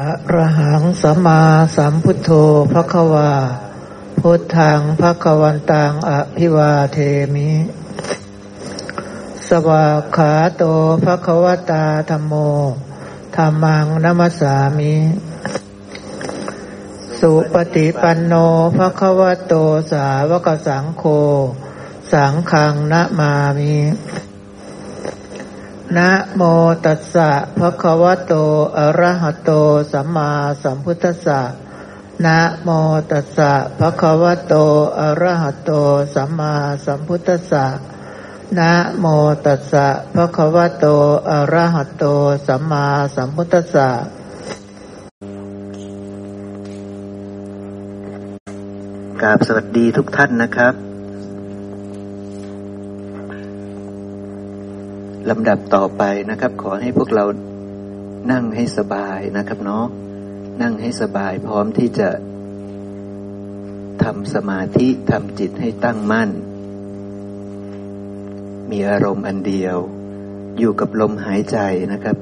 อะระหังสัมมาสัมพุทโธภควาพุทธังภควันตังอภิวาเทมิสวากขาโตภควตาธัมโมธัมมังนะมัสสามิสุปฏิปันโนภควโตสาวกสังโฆสังฆังนะมามินะโมตัสสะภะคะวะโตอะระหะโตสัมมาสัมพุทธัสสะนะโมตัสสะภะคะวะโตอะระหะโตสัมมาสัมพุทธัสสะนะโมตัสสะภะคะวะโตอะระหะโตสัมมาสัมพุทธัสสะกราบสวัสดีทุกท่านนะครับลำดับต่อไปนะครับขอให้พวกเรานั่งให้สบายนะครับเนาะนั่งให้สบายพร้อมที่จะทำสมาธิทำจิตให้ตั้งมั่นมีอารมณ์อันเดียวอยู่กับลมหายใจนะครับ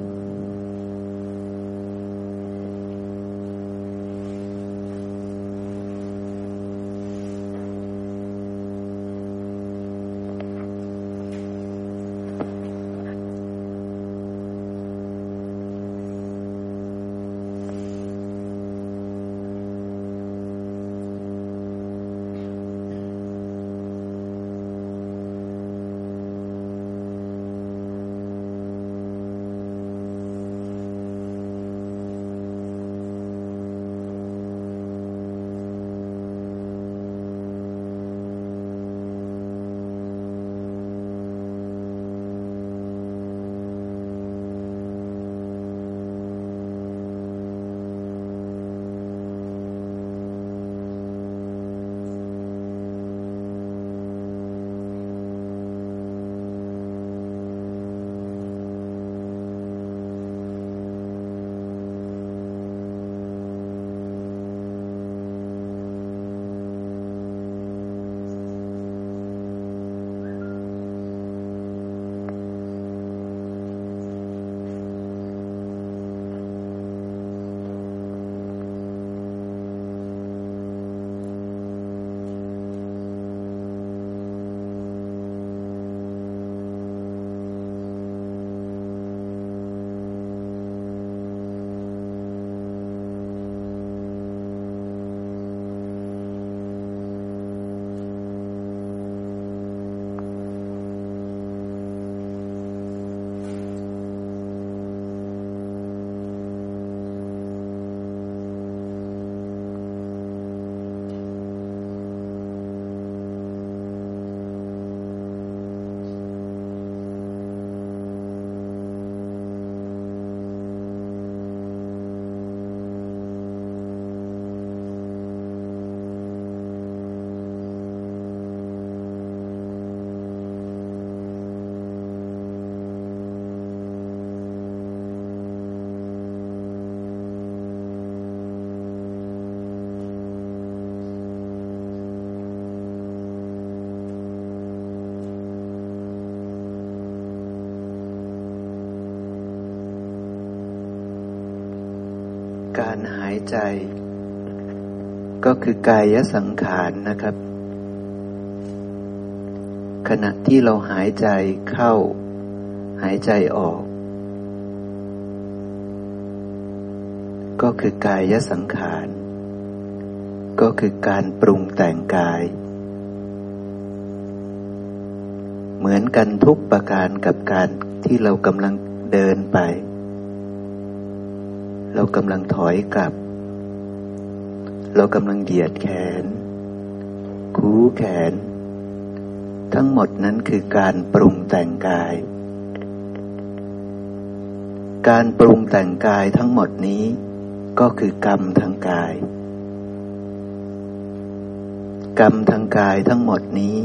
การหายใจก็คือกายสังขารนะครับขณะที่เราหายใจเข้าหายใจออกก็คือกายสังขารก็คือการปรุงแต่งกายเหมือนกันทุกประการกับการที่เรากำลังเดินไปเรากำลังถอยกลับเรากำลังเหยียดแขนคู่แขนทั้งหมดนั้นคือการปรุงแต่งกายการปรุงแต่งกายทั้งหมดนี้ก็คือกรรมทางกายกรรมทางกายทั้งหมดนี้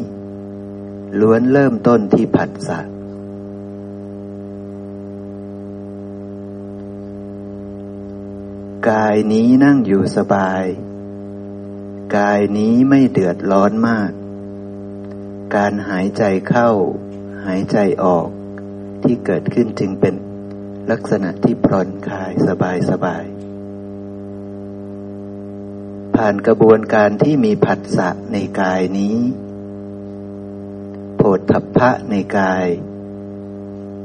ล้วนเริ่มต้นที่ผัสสะกายนี้นั่งอยู่สบายกายนี้ไม่เดือดร้อนมากการหายใจเข้าหายใจออกที่เกิดขึ้นจึงเป็นลักษณะที่ผ่อนคลายสบาย ผ่านกระบวนการที่มีผัสสะในกายนี้โผฏฐัพพะในกาย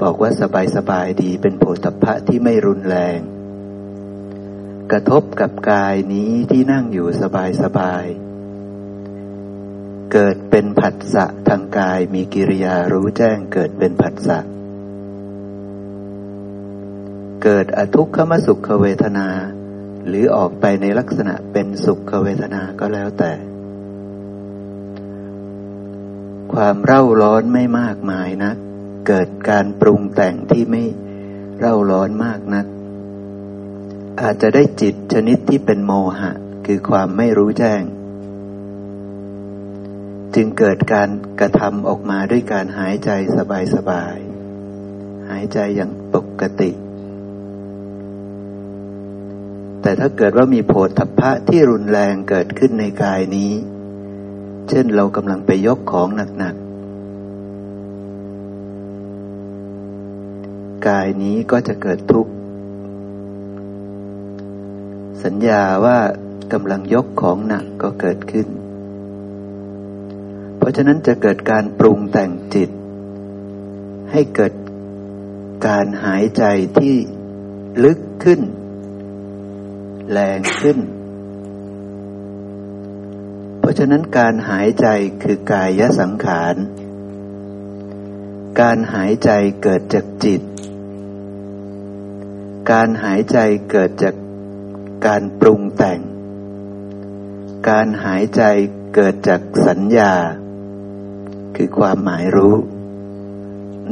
บอกว่าสบายๆดีเป็นโผฏฐัพพะที่ไม่รุนแรงกระทบกับกายนี้ที่นั่งอยู่สบายๆเกิดเป็นผัสสะทางกายมีกิริยารู้แจ้งเกิดเป็นผัสสะเกิดอทุกขมสุขเวทนาหรือออกไปในลักษณะเป็นสุขเวทนาก็แล้วแต่ความเร่าร้อนไม่มากมายนักเกิดการปรุงแต่งที่ไม่เร่าร้อนมากนักอาจจะได้จิตชนิดที่เป็นโมหะคือความไม่รู้แจ้งจึงเกิดการกระทำออกมาด้วยการหายใจสบายๆหายใจอย่างปกติแต่ถ้าเกิดว่ามีโผฏฐัพพะที่รุนแรงเกิดขึ้นในกายนี้เช่นเรากำลังไปยกของหนักๆกายนี้ก็จะเกิดทุกข์สัญญาว่ากำลังยกของหนักก็เกิดขึ้นเพราะฉะนั้นจะเกิดการปรุงแต่งจิตให้เกิดการหายใจที่ลึกขึ้นแรงขึ้นเพราะฉะนั้นการหายใจคือกายสังขารการหายใจเกิดจากจิตการหายใจเกิดจากการปรุงแต่งการหายใจเกิดจากสัญญาคือความหมายรู้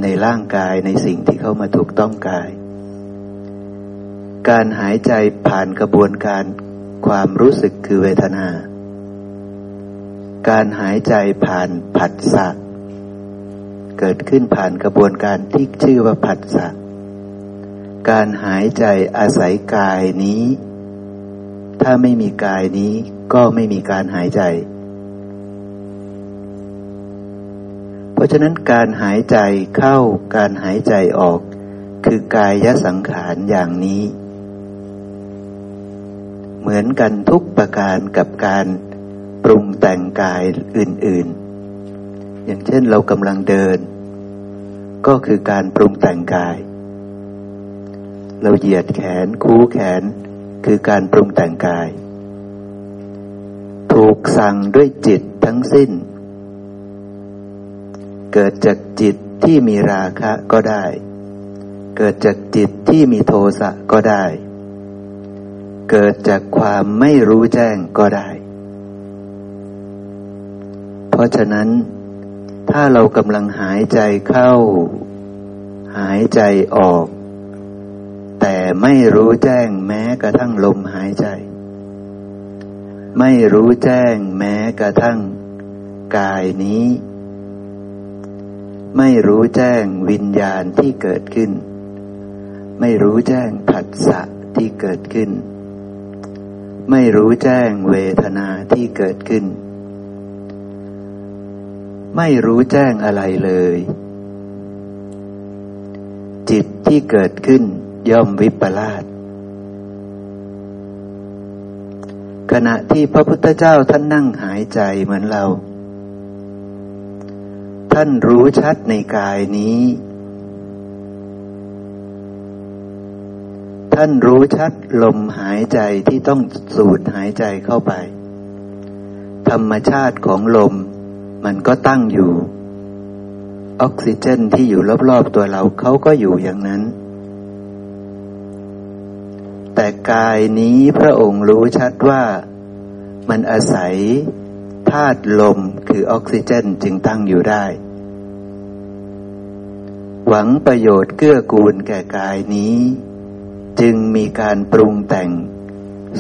ในร่างกายในสิ่งที่เข้ามาถูกต้องกายการหายใจผ่านกระบวนการความรู้สึกคือเวทนาการหายใจผ่านผัสสะเกิดขึ้นผ่านกระบวนการที่ชื่อว่าผัสสะการหายใจอาศัยกายนี้ถ้าไม่มีกายนี้ก็ไม่มีการหายใจเพราะฉะนั้นการหายใจเข้าการหายใจออกคือกายสังขารอย่างนี้เหมือนกันทุกประการกับการปรุงแต่งกายอื่นๆอย่างเช่นเรากำลังเดินก็คือการปรุงแต่งกายเราเหยียดแขนคู่แขนคือการปรุงแต่งกายถูกสั่งด้วยจิตทั้งสิ้นเกิดจากจิตที่มีราคะก็ได้เกิดจากจิตที่มีโทสะก็ได้เกิดจากความไม่รู้แจ้งก็ได้เพราะฉะนั้นถ้าเรากำลังหายใจเข้าหายใจออกแต่ไม่รู้แจ้งแม้กระทั่งลมหายใจไม่รู้แจ้งแม้กระทั่งกายนี้ไม่รู้แจ้งวิญญาณที่เกิดขึ้นไม่รู้แจ้งผัสสะที่เกิดขึ้นไม่รู้แจ้งเวทนาที่เกิดขึ้นไม่รู้แจ้งอะไรเลยจิตที่เกิดขึ้นย่อมวิปลาสขณะที่พระพุทธเจ้าท่านนั่งหายใจเหมือนเราท่านรู้ชัดในกายนี้ท่านรู้ชัดลมหายใจที่ต้องสูดหายใจเข้าไปธรรมชาติของลมมันก็ตั้งอยู่ออกซิเจนที่อยู่รอบๆตัวเราเขาก็อยู่อย่างนั้นแต่กายนี้พระองค์รู้ชัดว่ามันอาศัยธาตุลมคือออกซิเจนจึงตั้งอยู่ได้หวังประโยชน์เกื้อกูลแก่กายนี้จึงมีการปรุงแต่ง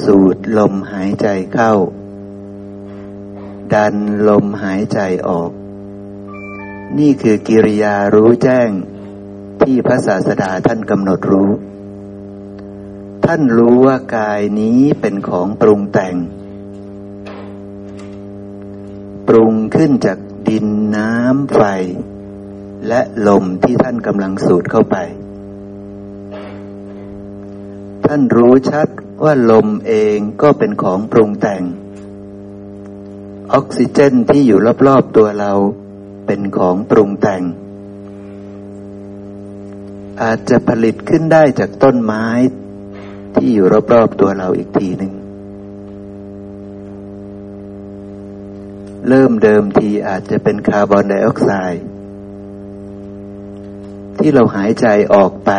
สูดลมหายใจเข้าดันลมหายใจออกนี่คือกิริยารู้แจ้งที่พระศาสดาท่านกำหนดรู้ท่านรู้ว่ากายนี้เป็นของปรุงแต่งปรุงขึ้นจากดินน้ำไฟและลมที่ท่านกำลังสูดเข้าไปท่านรู้ชัดว่าลมเองก็เป็นของปรุงแต่ง ออกซิเจนที่อยู่รอบๆตัวเราเป็นของปรุงแต่งอาจจะผลิตขึ้นได้จากต้นไม้ที่อยู่รอบๆตัวเราอีกทีหนึ่งเริ่มเดิมทีอาจจะเป็นคาร์บอนไดออกไซด์ที่เราหายใจออกไป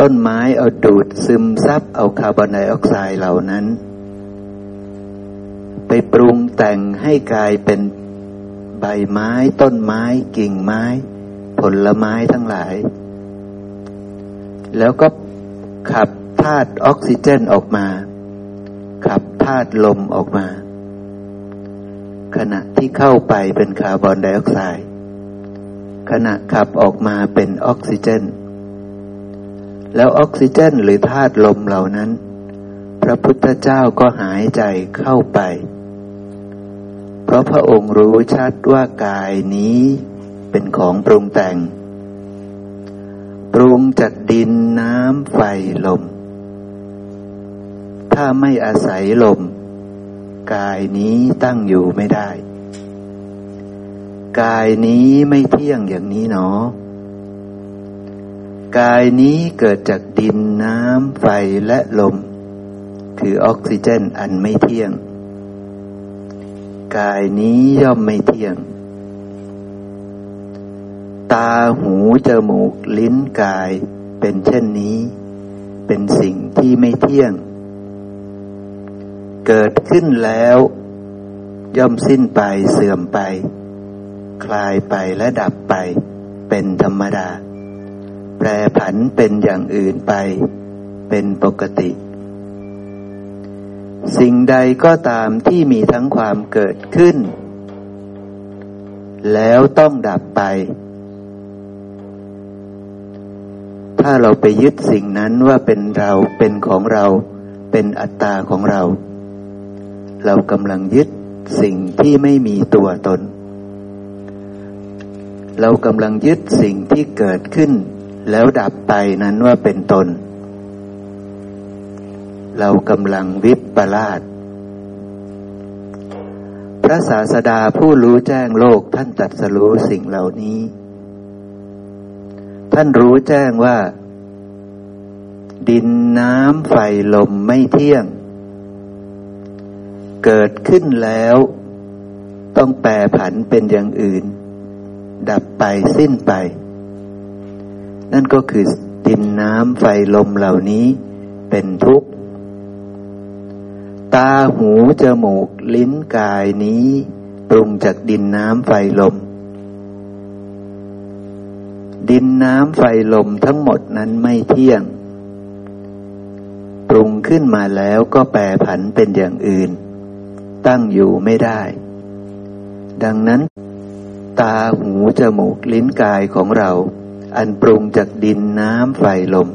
ต้นไม้เอาดูดซึมซับเอาคาร์บอนไดออกไซด์เหล่านั้นไปปรุงแต่งให้กลายเป็นใบไม้ต้นไม้กิ่งไม้ผลไม้ทั้งหลายแล้วก็ขับธาตุออกซิเจนออกมาขับธาตุลมออกมาขณะที่เข้าไปเป็นคาร์บอนไดออกไซด์ขณะขับออกมาเป็นออกซิเจนแล้วออกซิเจนหรือธาตุลมเหล่านั้นพระพุทธเจ้าก็หายใจเข้าไปเพราะพระองค์รู้ชัดว่ากายนี้เป็นของปรุงแต่งปรุงจากดินน้ำไฟลมถ้าไม่อาศัยลมกายนี้ตั้งอยู่ไม่ได้กายนี้ไม่เที่ยงอย่างนี้หนอกายนี้เกิดจากดินน้ำไฟและลมคือออกซิเจนอันไม่เที่ยงกายนี้ย่อมไม่เที่ยงตาหูจมูกลิ้นกายเป็นเช่นนี้เป็นสิ่งที่ไม่เที่ยงเกิดขึ้นแล้วย่อมสิ้นไปเสื่อมไปคลายไปและดับไปเป็นธรรมดาแปรผันเป็นอย่างอื่นไปเป็นปกติสิ่งใดก็ตามที่มีทั้งความเกิดขึ้นแล้วต้องดับไปถ้าเราไปยึดสิ่งนั้นว่าเป็นเราเป็นของเราเป็นอัตตาของเราเรากำลังยึดสิ่งที่ไม่มีตัวตนเรากำลังยึดสิ่งที่เกิดขึ้นแล้วดับไปนั้นว่าเป็นตนเรากำลังวิปลาสพระศาสดาผู้รู้แจ้งโลกท่านตรัสรู้สิ่งเหล่านี้ท่านรู้แจ้งว่าดินน้ำไฟลมไม่เที่ยงเกิดขึ้นแล้วต้องแปรผันเป็นอย่างอื่นดับไปสิ้นไปนั่นก็คือดินน้ำไฟลมเหล่านี้เป็นทุกข์ตาหูจมูกลิ้นกายนี้ปรุงจากดินน้ำไฟลมดินน้ำไฟลมทั้งหมดนั้นไม่เที่ยงปรุงขึ้นมาแล้วก็แปรผันเป็นอย่างอื่นตั้งอยู่ไม่ได้ดังนั้นตาหูจมูกลิ้นกายของเราอันปรุงจากดินน้ำไฟลม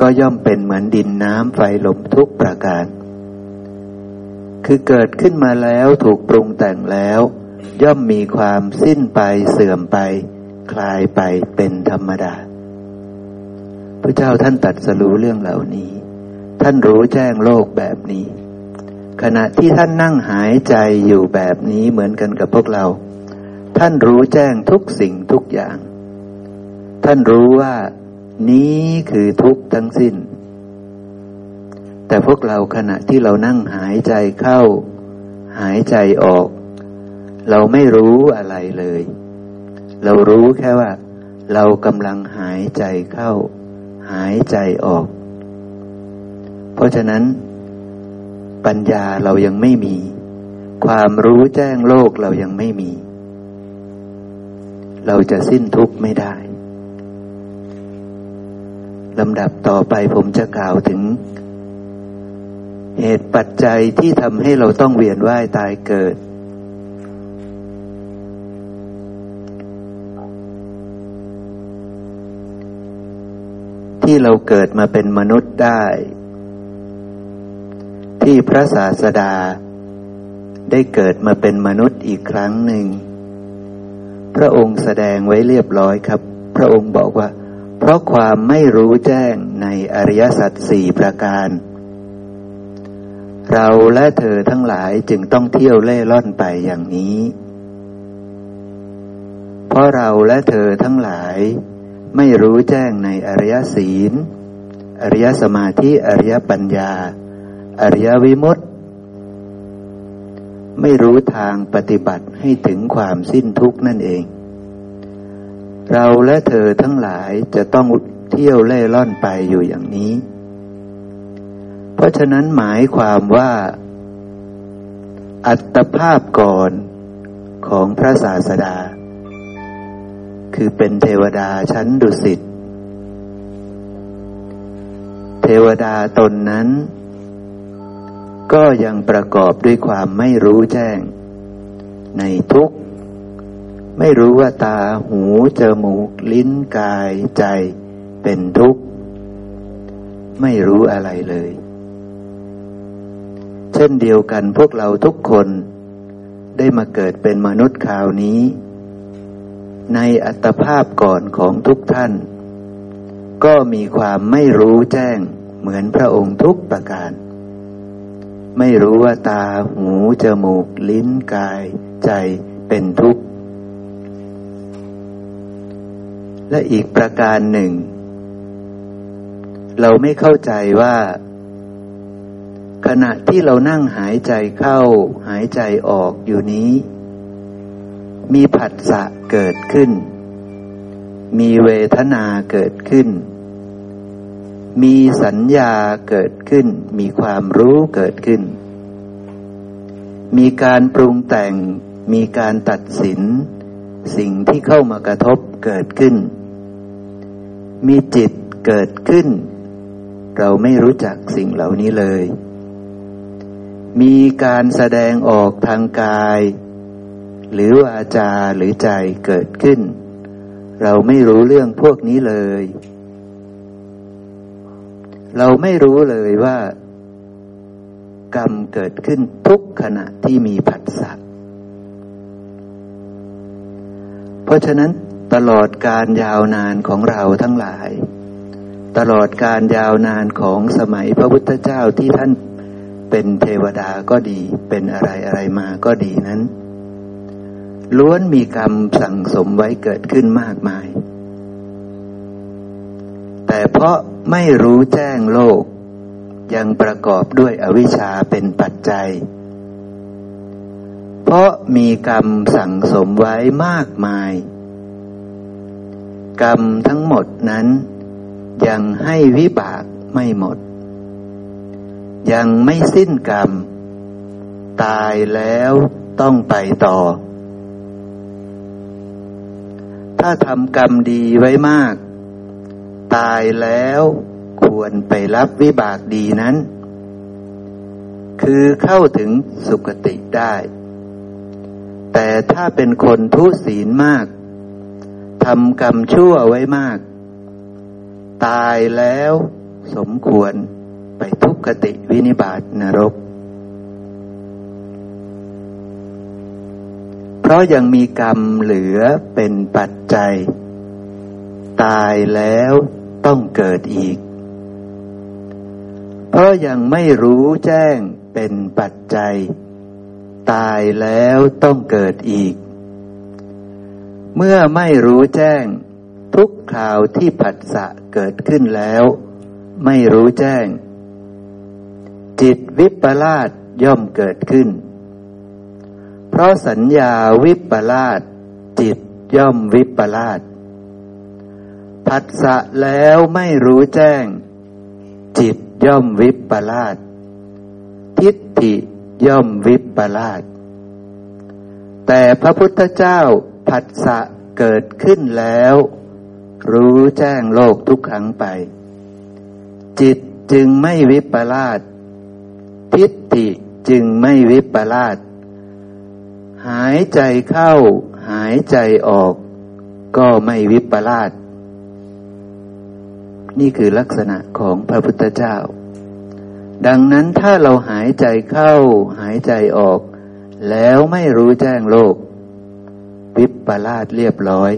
ก็ย่อมเป็นเหมือนดินน้ำไฟลมทุกประการคือเกิดขึ้นมาแล้วถูกปรุงแต่งแล้วย่อมมีความสิ้นไปเสื่อมไปคลายไปเป็นธรรมดาพระเจ้าท่านตรัสรู้เรื่องเหล่านี้ท่านรู้แจ้งโลกแบบนี้ขณะที่ท่านนั่งหายใจอยู่แบบนี้เหมือนกันกับพวกเราท่านรู้แจ้งทุกสิ่งทุกอย่างท่านรู้ว่านี้คือทุกข์ทั้งสิ้นแต่พวกเราขณะที่เรานั่งหายใจเข้าหายใจออกเราไม่รู้อะไรเลยเรารู้แค่ว่าเรากำลังหายใจเข้าหายใจออกเพราะฉะนั้นปัญญาเรายังไม่มีความรู้แจ้งโลกเรายังไม่มีเราจะสิ้นทุกข์ไม่ได้ลำดับต่อไปผมจะกล่าวถึงเหตุปัจจัยที่ทำให้เราต้องเวียนว่ายตายเกิดที่เราเกิดมาเป็นมนุษย์ได้ที่พระศาสดาได้เกิดมาเป็นมนุษย์อีกครั้งหนึ่งพระองค์แสดงไว้เรียบร้อยครับพระองค์บอกว่าเพราะความไม่รู้แจ้งในอริยสัจ4ประการ เราและเธอทั้งหลายจึงต้องเที่ยวเล่ร่อนไปอย่างนี้เพราะเราและเธอทั้งหลายไม่รู้แจ้งในอริยศีลอริยสมาธิอริยปัญญาอริยวิมุตติไม่รู้ทางปฏิบัติให้ถึงความสิ้นทุกข์นั่นเองเราและเธอทั้งหลายจะต้องเที่ยวเล่ร่อนไปอยู่อย่างนี้เพราะฉะนั้นหมายความว่าอัตภาพก่อนของพระศาสดาคือเป็นเทวดาชั้นดุสิตเทวดาตนนั้นก็ยังประกอบด้วยความไม่รู้แจ้งในทุกข์ไม่รู้ว่าตาหูจมูกลิ้นกายใจเป็นทุกข์ไม่รู้อะไรเลยเช่นเดียวกันพวกเราทุกคนได้มาเกิดเป็นมนุษย์คราวนี้ในอัตภาพก่อนของทุกท่านก็มีความไม่รู้แจ้งเหมือนพระองค์ทุกประการไม่รู้ว่าตาหูจมูกลิ้นกายใจเป็นทุกข์และอีกประการหนึ่งเราไม่เข้าใจว่าขณะที่เรานั่งหายใจเข้าหายใจออกอยู่นี้มีผัสสะเกิดขึ้นมีเวทนาเกิดขึ้นมีสัญญาเกิดขึ้นมีความรู้เกิดขึ้นมีการปรุงแต่งมีการตัดสินสิ่งที่เข้ามากระทบเกิดขึ้นมีจิตเกิดขึ้นเราไม่รู้จักสิ่งเหล่านี้เลยมีการแสดงออกทางกายหรือวาจาหรือใจเกิดขึ้นเราไม่รู้เรื่องพวกนี้เลยเราไม่รู้เลยว่ากรรมเกิดขึ้นทุกขณะที่มีผัสสะเพราะฉะนั้นตลอดการยาวนานของเราทั้งหลายตลอดการยาวนานของสมัยพระพุทธเจ้าที่ท่านเป็นเทวดาก็ดีเป็นอะไรอะไรมาก็ดีนั้นล้วนมีกรรมสั่งสมไว้เกิดขึ้นมากมายแต่เพราะไม่รู้แจ้งโลกยังประกอบด้วยอวิชชาเป็นปัจจัยเพราะมีกรรมสั่งสมไว้มากมายกรรมทั้งหมดนั้นยังให้วิบากไม่หมดยังไม่สิ้นกรรมตายแล้วต้องไปต่อถ้าทำกรรมดีไว้มากตายแล้วควรไปรับวิบากดีนั้นคือเข้าถึงสุคติได้แต่ถ้าเป็นคนทุศีลมากทำกรรมชั่วไว้มากตายแล้วสมควรไปทุกขติวินิบาตนรกเพราะยังมีกรรมเหลือเป็นปัจจัยตายแล้วต้องเกิดอีกเพราะยังไม่รู้แจ้งเป็นปัจจัยตายแล้วต้องเกิดอีกเมื่อไม่รู้แจ้งทุกคราวที่ผัสสะเกิดขึ้นแล้วไม่รู้แจ้งจิตวิปลาสย่อมเกิดขึ้นเพราะสัญญาวิปลาสจิตย่อมวิปลาสผัสสะแล้วไม่รู้แจ้งจิตย่อมวิปลาสทิฏฐิย่อมวิปลาสแต่พระพุทธเจ้าผัสสะเกิดขึ้นแล้วรู้แจ้งโลกทุกครั้งไปจิตจึงไม่วิปลาสทิฏฐิจึงไม่วิปลาสหายใจเข้าหายใจออกก็ไม่วิปลาสนี่คือลักษณะของพระพุทธเจ้าดังนั้นถ้าเราหายใจเข้าหายใจออกแล้วไม่รู้แจ้งโลกวิปลาสเรียบร้อย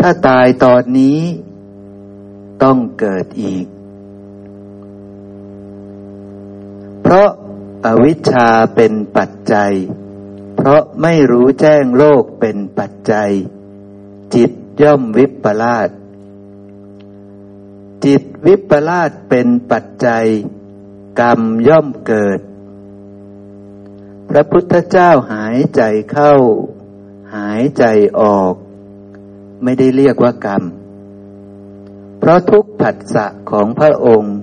ถ้าตายตอนนี้ต้องเกิดอีก อวิชชาเป็นปัจจัยเพราะไม่รู้แจ้งโลกเป็นปัจจัยจิตย่อมวิปลาสจิตวิปลาสเป็นปัจจัยกรรมย่อมเกิดพระพุทธเจ้าหายใจเข้าหายใจออกไม่ได้เรียกว่ากรรมเพราะทุกผัสสะของพระองค์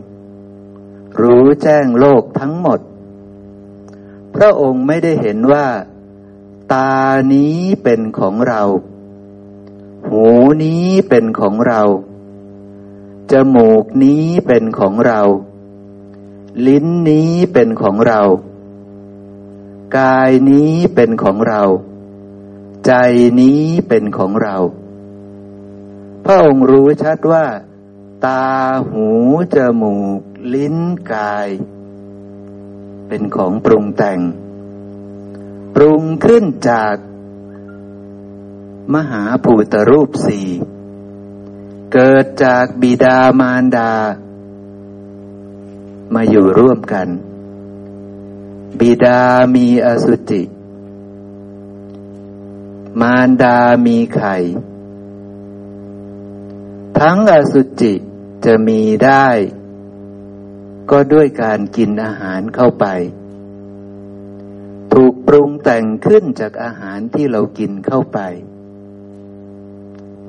รู้แจ้งโลกทั้งหมดพระองค์ไม่ได้เห็นว่าตานี้เป็นของเราหูนี้เป็นของเราจมูกนี้เป็นของเราลิ้นนี้เป็นของเรากายนี้เป็นของเราใจนี้เป็นของเราพระองค์รู้ชัดว่าตาหูจมูกลิ้นกายเป็นของปรุงแต่งปรุงขึ้นจากมหาภูตรูปสี่เกิดจากบิดามารดามาอยู่ร่วมกันบิดามีอสุจิมารดามีไข่ทั้งอสุจิจะมีได้ก็ด้วยการกินอาหารเข้าไปถูกปรุงแต่งขึ้นจากอาหารที่เรากินเข้าไป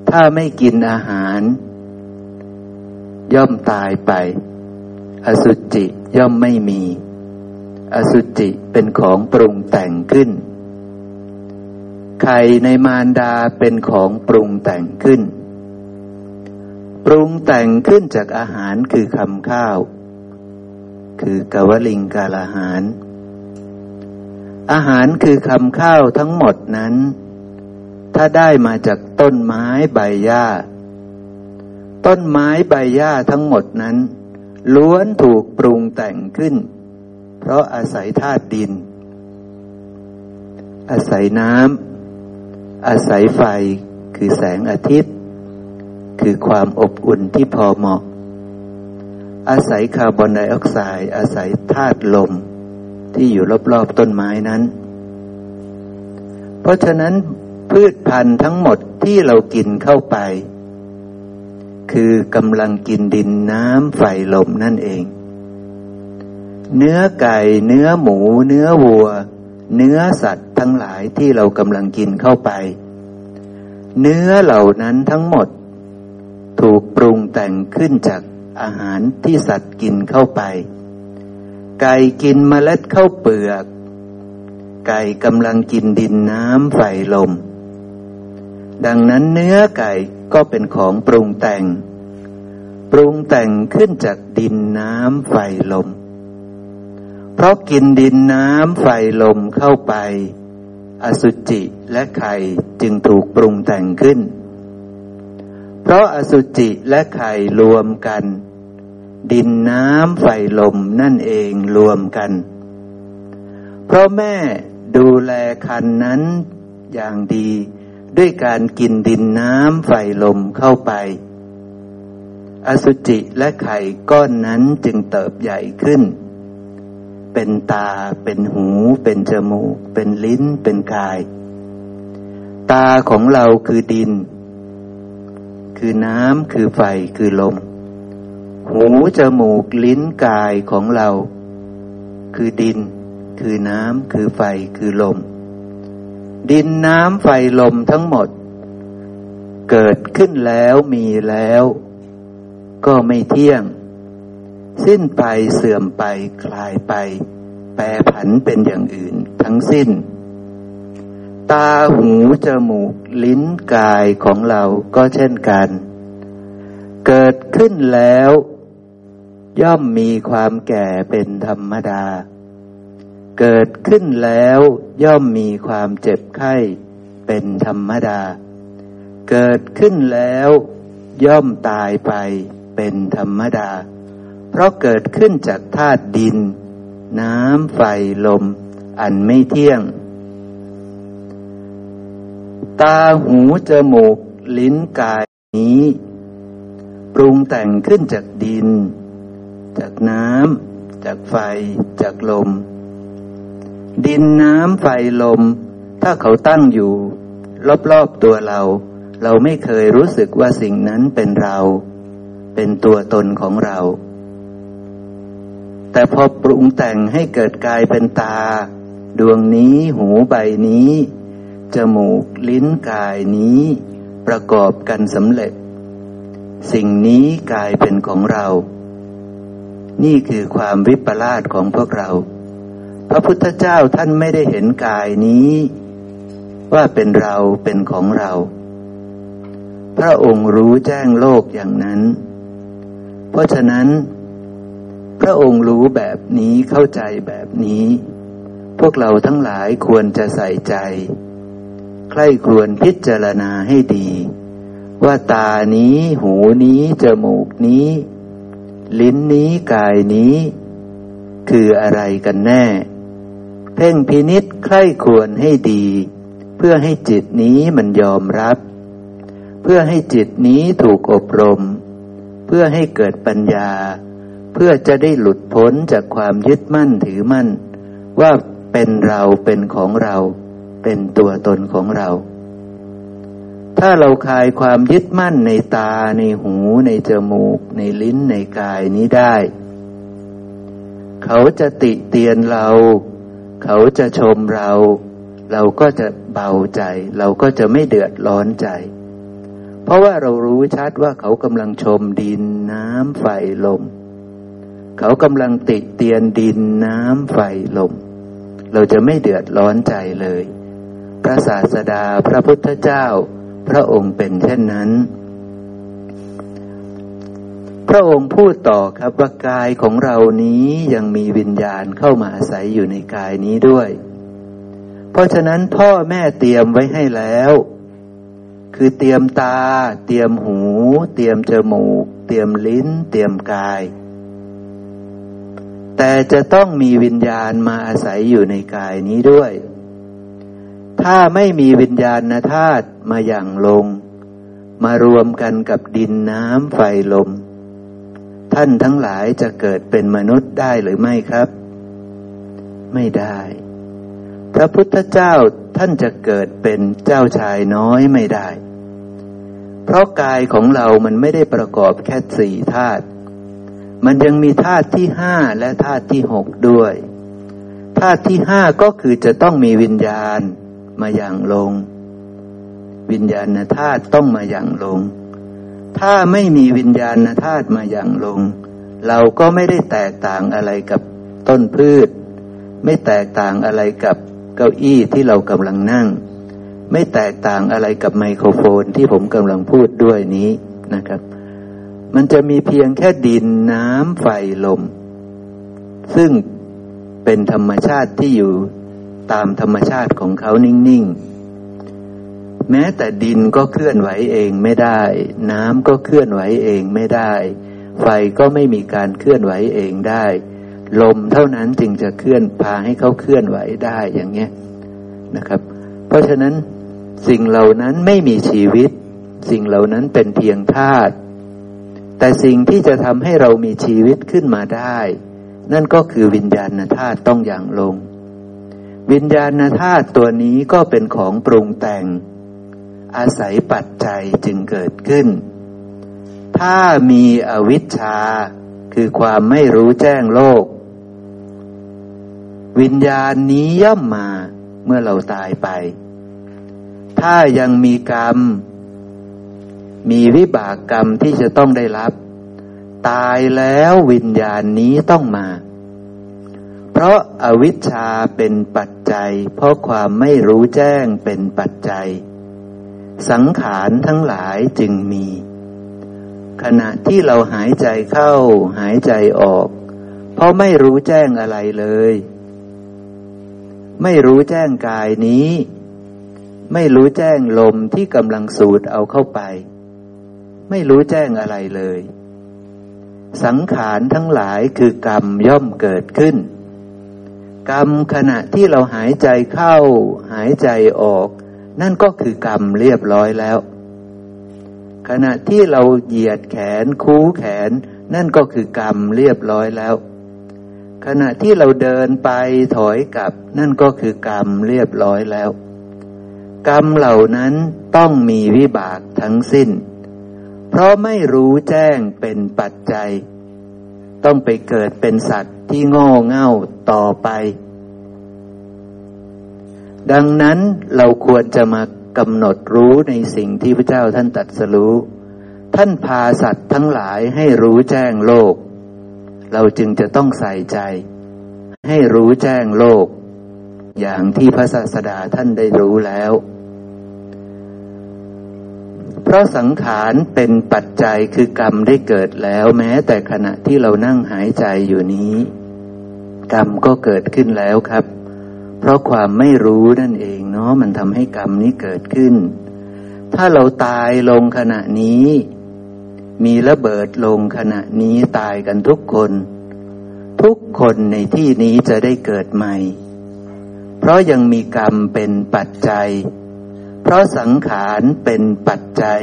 ถ้าไม่กินอาหารย่อมตายไปอสุจิย่อมไม่มีอสุจิเป็นของปรุงแต่งขึ้นไข่ในมารดาเป็นของปรุงแต่งขึ้นปรุงแต่งขึ้นจากอาหารคือคำข้าวคือกวลิงกาลอาหารอาหารคือคำข้าวทั้งหมดนั้นถ้าได้มาจากต้นไม้ใบหญ้าต้นไม้ใบหญ้าทั้งหมดนั้นล้วนถูกปรุงแต่งขึ้นเพราะอาศัยธาตุดินอาศัยน้ำอาศัยไฟคือแสงอาทิตย์คือความอบอุ่นที่พอเหมาะอาศัยคาร์บอนไดออกไซด์อาศัยธาตุลมที่อยู่รอบๆต้นไม้นั้นเพราะฉะนั้นพืชพันธุ์ทั้งหมดที่เรากินเข้าไปคือกำลังกินดินน้ำไฟลมนั่นเองเนื้อไก่เนื้อหมูเนื้อวัวเนื้อสัตว์ทั้งหลายที่เรากำลังกินเข้าไปเนื้อเหล่านั้นทั้งหมดถูกปรุงแต่งขึ้นจากอาหารที่สัตว์กินเข้าไปไก่กินเมล็ดข้าวเปลือกไก่กำลังกินดินน้ำไฟลมดังนั้นเนื้อไก่ก็เป็นของปรุงแต่งปรุงแต่งขึ้นจากดินน้ำไฟลมเพราะกินดินน้ำไฟลมเข้าไปอสุจิและไข่จึงถูกปรุงแต่งขึ้นเพราะอสุจิและไข่รวมกันดินน้ำไฟลมนั่นเองรวมกันเพราะแม่ดูแลครรภ์นั้นอย่างดีด้วยการกินดินน้ำไฟลมเข้าไปอสุจิและไข่ก้อนนั้นจึงเติบใหญ่ขึ้นเป็นตาเป็นหูเป็นจมูกเป็นลิ้นเป็นกายตาของเราคือดินคือน้ำคือไฟคือลมหูจมูกลิ้นกายของเราคือดินคือน้ำคือไฟคือลมดินน้ำไฟลมทั้งหมดเกิดขึ้นแล้วมีแล้วก็ไม่เที่ยงสิ้นไปเสื่อมไปคลายไปแปรผันเป็นอย่างอื่นทั้งสิ้นตาหูจมูกลิ้นกายของเราก็เช่นกันเกิดขึ้นแล้วย่อมมีความแก่เป็นธรรมดาเกิดขึ้นแล้วย่อมมีความเจ็บไข้เป็นธรรมดาเกิดขึ้นแล้วย่อมตายไปเป็นธรรมดาเพราะเกิดขึ้นจากธาตุดินน้ำไฟลมอันไม่เที่ยงตาหูจมูกลิ้นกายนี้ปรุงแต่งขึ้นจากดินจากน้ำจากไฟจากลม ดินน้ำไฟลมถ้าเขาตั้งอยู่รอบๆตัวเราเราไม่เคยรู้สึกว่าสิ่งนั้นเป็นเราเป็นตัวตนของเราแต่พอปรุงแต่งให้เกิดกายเป็นตาดวงนี้หูใบนี้จมูกลิ้นกายนี้ประกอบกันสำเร็จสิ่งนี้กลายเป็นของเรานี่คือความวิปลาสของพวกเราพระพุทธเจ้าท่านไม่ได้เห็นกายนี้ว่าเป็นเราเป็นของเราพระองค์รู้แจ้งโลกอย่างนั้นเพราะฉะนั้นพระองค์รู้แบบนี้เข้าใจแบบนี้พวกเราทั้งหลายควรจะใส่ใจใคร่ครวญพิจารณาให้ดีว่าตานี้หูนี้จมูกนี้ลิ้นนี้กายนี้คืออะไรกันแน่เพ่งพินิจใคร่ครวญให้ดีเพื่อให้จิตนี้มันยอมรับเพื่อให้จิตนี้ถูกอบรมเพื่อให้เกิดปัญญาเพื่อจะได้หลุดพ้นจากความยึดมั่นถือมั่นว่าเป็นเราเป็นของเราเป็นตัวตนของเราถ้าเราคลายความยึดมั่นในตาในหูในจมูกในลิ้นในกายนี้ได้เขาจะติเตียนเราเขาจะชมเราเราก็จะเบาใจเราก็จะไม่เดือดร้อนใจเพราะว่าเรารู้ชัดว่าเขากำลังชมดินน้ำไฟลมเขากำลังติเตียนดินน้ำไฟลมเราจะไม่เดือดร้อนใจเลยพระศาสดาพระพุทธเจ้าพระองค์เป็นเช่นนั้นพระองค์พูดต่อครับว่ากายของเรานี้ยังมีวิญญาณเข้ามาอาศัยอยู่ในกายนี้ด้วยเพราะฉะนั้นพ่อแม่เตรียมไว้ให้แล้วคือเตรียมตาเตรียมหูเตรียมจมูกเตรียมลิ้นเตรียมกายแต่จะต้องมีวิญญาณมาอาศัยอยู่ในกายนี้ด้วยถ้าไม่มีวิญญาณธาตุมาหยั่งลงมารวมกันกับดินน้ำไฟลมท่านทั้งหลายจะเกิดเป็นมนุษย์ได้หรือไม่ครับไม่ได้พระพุทธเจ้าท่านจะเกิดเป็นเจ้าชายน้อยไม่ได้เพราะกายของเรามันไม่ได้ประกอบแค่สี่ธาตุมันยังมีธาตุที่ห้าและธาตุที่หกด้วยธาตุที่ห้าก็คือจะต้องมีวิญญาณมาหยั่งลงวิญญาณธาตุต้องมาหยั่งลงถ้าไม่มีวิญญาณธาตุมาหยั่งลงเราก็ไม่ได้แตกต่างอะไรกับต้นพืชไม่แตกต่างอะไรกับเก้าอี้ที่เรากำลังนั่งไม่แตกต่างอะไรกับไมโครโฟนที่ผมกำลังพูดด้วยนี้นะครับมันจะมีเพียงแค่ดินน้ำไฟลมซึ่งเป็นธรรมชาติที่อยู่ตามธรรมชาติของเขานิ่งๆแม้แต่ดินก็เคลื่อนไหวเองไม่ได้น้ำก็เคลื่อนไหวเองไม่ได้ไฟก็ไม่มีการเคลื่อนไหวเองได้ลมเท่านั้นจึงจะเคลื่อนพาให้เขาเคลื่อนไหวได้อย่างเงี้ยนะครับเพราะฉะนั้นสิ่งเหล่านั้นไม่มีชีวิตสิ่งเหล่านั้นเป็นเพียงธาตุแต่สิ่งที่จะทำให้เรามีชีวิตขึ้นมาได้นั่นก็คือวิญญาณธาตุต้องหยั่งลงวิญญาณธาตุตัวนี้ก็เป็นของปรุงแต่งอาศัยปัจจัยจึงเกิดขึ้นถ้ามีอวิชชาคือความไม่รู้แจ้งโลกวิญญาณนี้ย่อมมาเมื่อเราตายไปถ้ายังมีกรรมมีวิบากกรรมที่จะต้องได้รับตายแล้ววิญญาณนี้ต้องมาเพราะอวิชชาเป็นปัจจัยเพราะความไม่รู้แจ้งเป็นปัจจัยสังขารทั้งหลายจึงมีขณะที่เราหายใจเข้าหายใจออกเพราะไม่รู้แจ้งอะไรเลยไม่รู้แจ้งกายนี้ไม่รู้แจ้งลมที่กำลังสูดเอาเข้าไปไม่รู้แจ้งอะไรเลยสังขารทั้งหลายคือกรรมย่อมเกิดขึ้นกรรมขณะที่เราหายใจเข้าหายใจออกนั่นก็คือกรรมเรียบร้อยแล้วขณะที่เราเหยียดแขนคู้แขนนั่นก็คือกรรมเรียบร้อยแล้ว ขณะที่เราเดินไปถอยกลับนั่นก็คือกรรมเรียบร้อยแล้วกรรมเหล่านั้นต้องมีวิบากทั้งสิ้นเพราะไม่รู้แจ้งเป็นปัจจัยต้องไปเกิดเป็นสัตว์ที่โง่เง่าต่อไปดังนั้นเราควรจะมากำหนดรู้ในสิ่งที่พระเจ้าท่านตรัสรู้ท่านพาสัตว์ทั้งหลายให้รู้แจ้งโลกเราจึงจะต้องใส่ใจให้รู้แจ้งโลกอย่างที่พระศาสดาท่านได้รู้แล้วเพราะสังขารเป็นปัจจัยคือกรรมได้เกิดแล้วแม้แต่ขณะที่เรานั่งหายใจอยู่นี้กรรมก็เกิดขึ้นแล้วครับเพราะความไม่รู้นั่นเองเนาะมันทำให้กรรมนี้เกิดขึ้นถ้าเราตายลงขณะนี้มีระเบิดลงขณะนี้ตายกันทุกคนทุกคนในที่นี้จะได้เกิดใหม่เพราะยังมีกรรมเป็นปัจจัยเพราะสังขารเป็นปัจจัย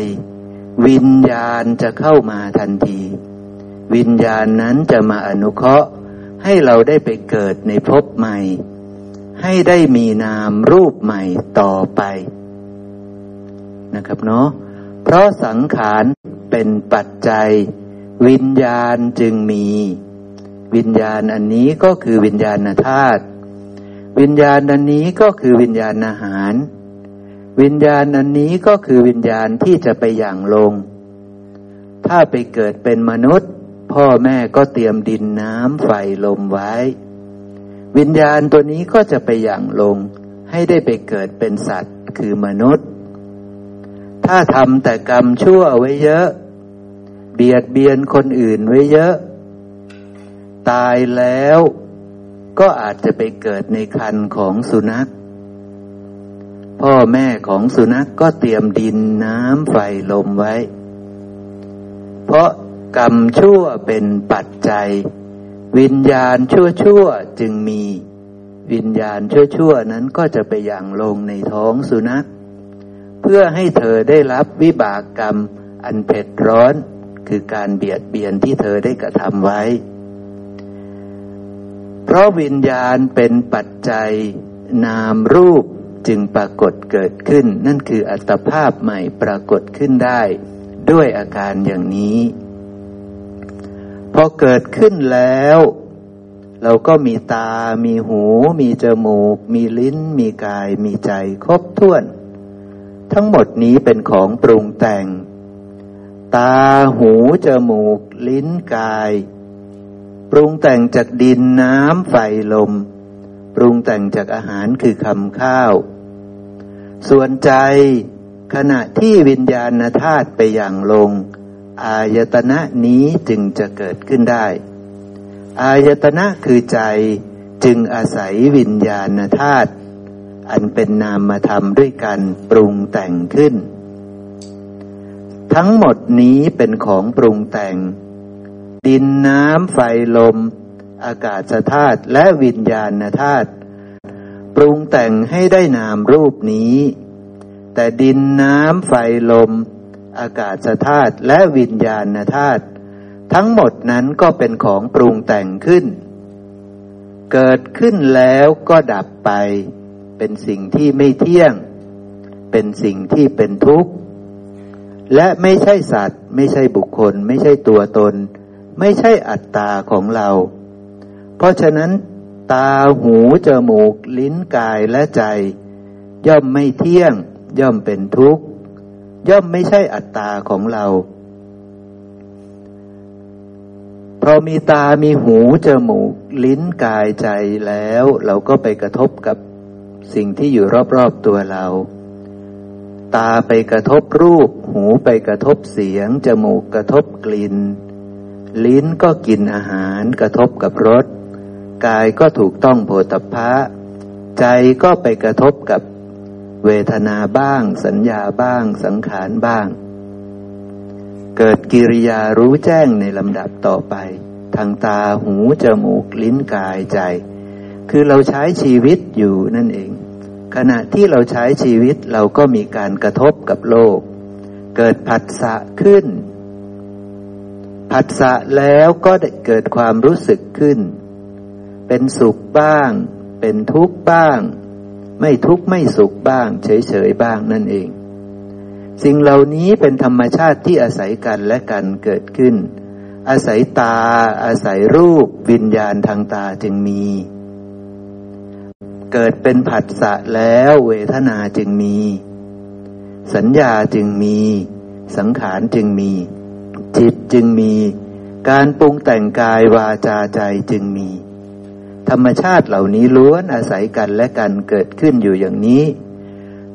วิญญาณจะเข้ามาทันทีวิญญาณนั้นจะมาอนุเคราะห์ให้เราได้ไปเกิดในภพใหม่ให้ได้มีนามรูปใหม่ต่อไปนะครับเนาะเพราะสังขารเป็นปัจจัยวิญญาณจึงมีวิญญาณอันนี้ก็คือวิญญาณธาตุวิญญาณอันนี้ก็คือวิญญาณอาหารวิญญาณอันนี้ก็คือวิญญาณที่จะไปหยั่งลงถ้าไปเกิดเป็นมนุษย์พ่อแม่ก็เตรียมดินน้ำไฟลมไว้วิญญาณตัวนี้ก็จะไปหยั่งลงให้ได้ไปเกิดเป็นสัตว์คือมนุษย์ถ้าทำแต่กรรมชั่วไว้เยอะเบียดเบียนคนอื่นไว้เยอะตายแล้วก็อาจจะไปเกิดในครรภ์ของสุนัขพ่อแม่ของสุนัขก็เตรียมดินน้ำไฟลมไว้เพราะกรรมชั่วเป็นปัจจัยวิญญาณชั่วๆจึงมีวิญญาณชั่วๆนั้นก็จะไปหยั่งลงในท้องสุนัขเพื่อให้เธอได้รับวิบากกรรมอันเผ็ดร้อนคือการเบียดเบียนที่เธอได้กระทำไว้เพราะวิญญาณเป็นปัจจัยนามรูปจึงปรากฏเกิดขึ้นนั่นคืออัตภาพใหม่ปรากฏขึ้นได้ด้วยอาการอย่างนี้พอเกิดขึ้นแล้วเราก็มีตามีหูมีจมูกมีลิ้นมีกายมีใจครบถ้วนทั้งหมดนี้เป็นของปรุงแต่งตาหูจมูกลิ้นกายปรุงแต่งจากดินน้ำไฟลมปรุงแต่งจากอาหารคือคำข้าวส่วนใจขณะที่วิญญาณธาตุไปหยั่งลงอายตนะนี้จึงจะเกิดขึ้นได้อายตนะคือใจจึงอาศัยวิญญาณธาตุอันเป็นนามธรรมด้วยกันปรุงแต่งขึ้นทั้งหมดนี้เป็นของปรุงแต่งดินน้ำไฟลมอากาศธาตุและวิญญาณธาตุปรุงแต่งให้ได้นามรูปนี้แต่ดินน้ำไฟลมอากาศธาตุและวิญญาณธาตุทั้งหมดนั้นก็เป็นของปรุงแต่งขึ้นเกิดขึ้นแล้วก็ดับไปเป็นสิ่งที่ไม่เที่ยงเป็นสิ่งที่เป็นทุกข์และไม่ใช่สัตว์ไม่ใช่บุคคลไม่ใช่ตัวตนไม่ใช่อัตตาของเราเพราะฉะนั้นตาหูจมูกลิ้นกายและใจย่อมไม่เที่ยงย่อมเป็นทุกข์ย่อมไม่ใช่อัตตาของเราพอมีตามีหูจมูกลิ้นกายใจแล้วเราก็ไปกระทบกับสิ่งที่อยู่รอบๆตัวเราตาไปกระทบรูปหูไปกระทบเสียงจมูกกระทบกลิ่นลิ้นก็กินอาหารกระทบกับรสกายก็ถูกต้องโผฏฐัพพะใจก็ไปกระทบกับเวทนาบ้างสัญญาบ้างสังขารบ้างเกิดกิริยารู้แจ้งในลำดับต่อไปทางตาหูจมูกลิ้นกายใจคือเราใช้ชีวิตอยู่นั่นเองขณะที่เราใช้ชีวิตเราก็มีการกระทบกับโลกเกิดผัสสะขึ้นผัสสะแล้วก็เกิดความรู้สึกขึ้น เป็นสุขบ้างเป็นทุกข์บ้างไม่ทุกข์ไม่สุขบ้างเฉยๆบ้างนั่นเองสิ่งเหล่านี้เป็นธรรมชาติที่อาศัยกันและกันเกิดขึ้นอาศัยตาอาศัยรูปวิญญาณทางตาจึงมีเกิดเป็นผัสสะแล้วเวทนาจึงมีสัญญาจึงมีสังขารจึงมีจิตจึงมีการปรุงแต่งกายวาจาใจจึงมีธรรมชาติเหล่านี้ล้วนอาศัยกันและกันเกิดขึ้นอยู่อย่างนี้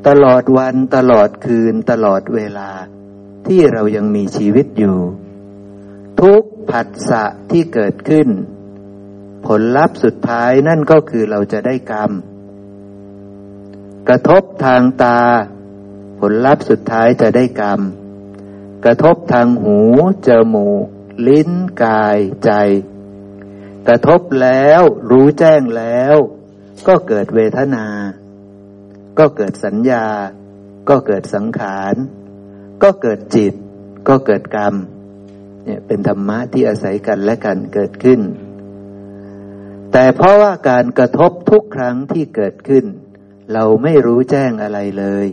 ตลอดวันตลอดคืนตลอดเวลาที่เรายังมีชีวิตอยู่ทุกผัสสะที่เกิดขึ้นผลลัพธ์สุดท้ายนั่นก็คือเราจะได้กรรมกระทบทางตาผลลัพธ์สุดท้ายจะได้กรรมกระทบทางหูจมูกลิ้นกายใจกระทบแล้วรู้แจ้งแล้วก็เกิดเวทนาก็เกิดสัญญาก็เกิดสังขารก็เกิดจิตก็เกิดกรรมเนี่ยเป็นธรรมะที่อาศัยกันและกันเกิดขึ้นแต่เพราะว่าการกระทบทุกครั้งที่เกิดขึ้นเราไม่รู้แจ้งอะไรเลย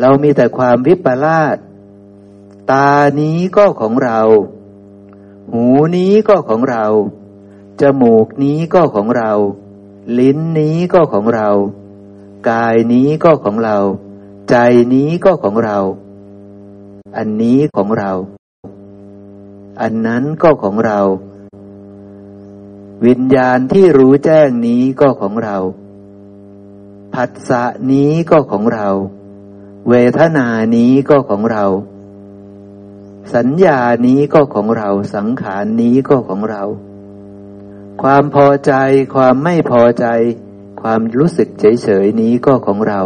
เรามีแต่ความวิปลาสตานี้ก็ของเราหูนี้ก็ของเราจมูกนี้ก็ของเราลิ้นนี้ก็ของเรากายนี้ก็ของเราใจนี้ก็ของเราอันนี้ของเราอันนั้นก็ของเราวิญญาณที่รู้แจ้งนี้ก็ของเราผัสสะนี้ก็ของเราเวทนานี้ก็ของเราสัญญานี้ก็ของเราสังขารนี้ก็ของเราความพอใจความไม่พอใจความรู้สึกเฉยๆนี้ก็ของเรา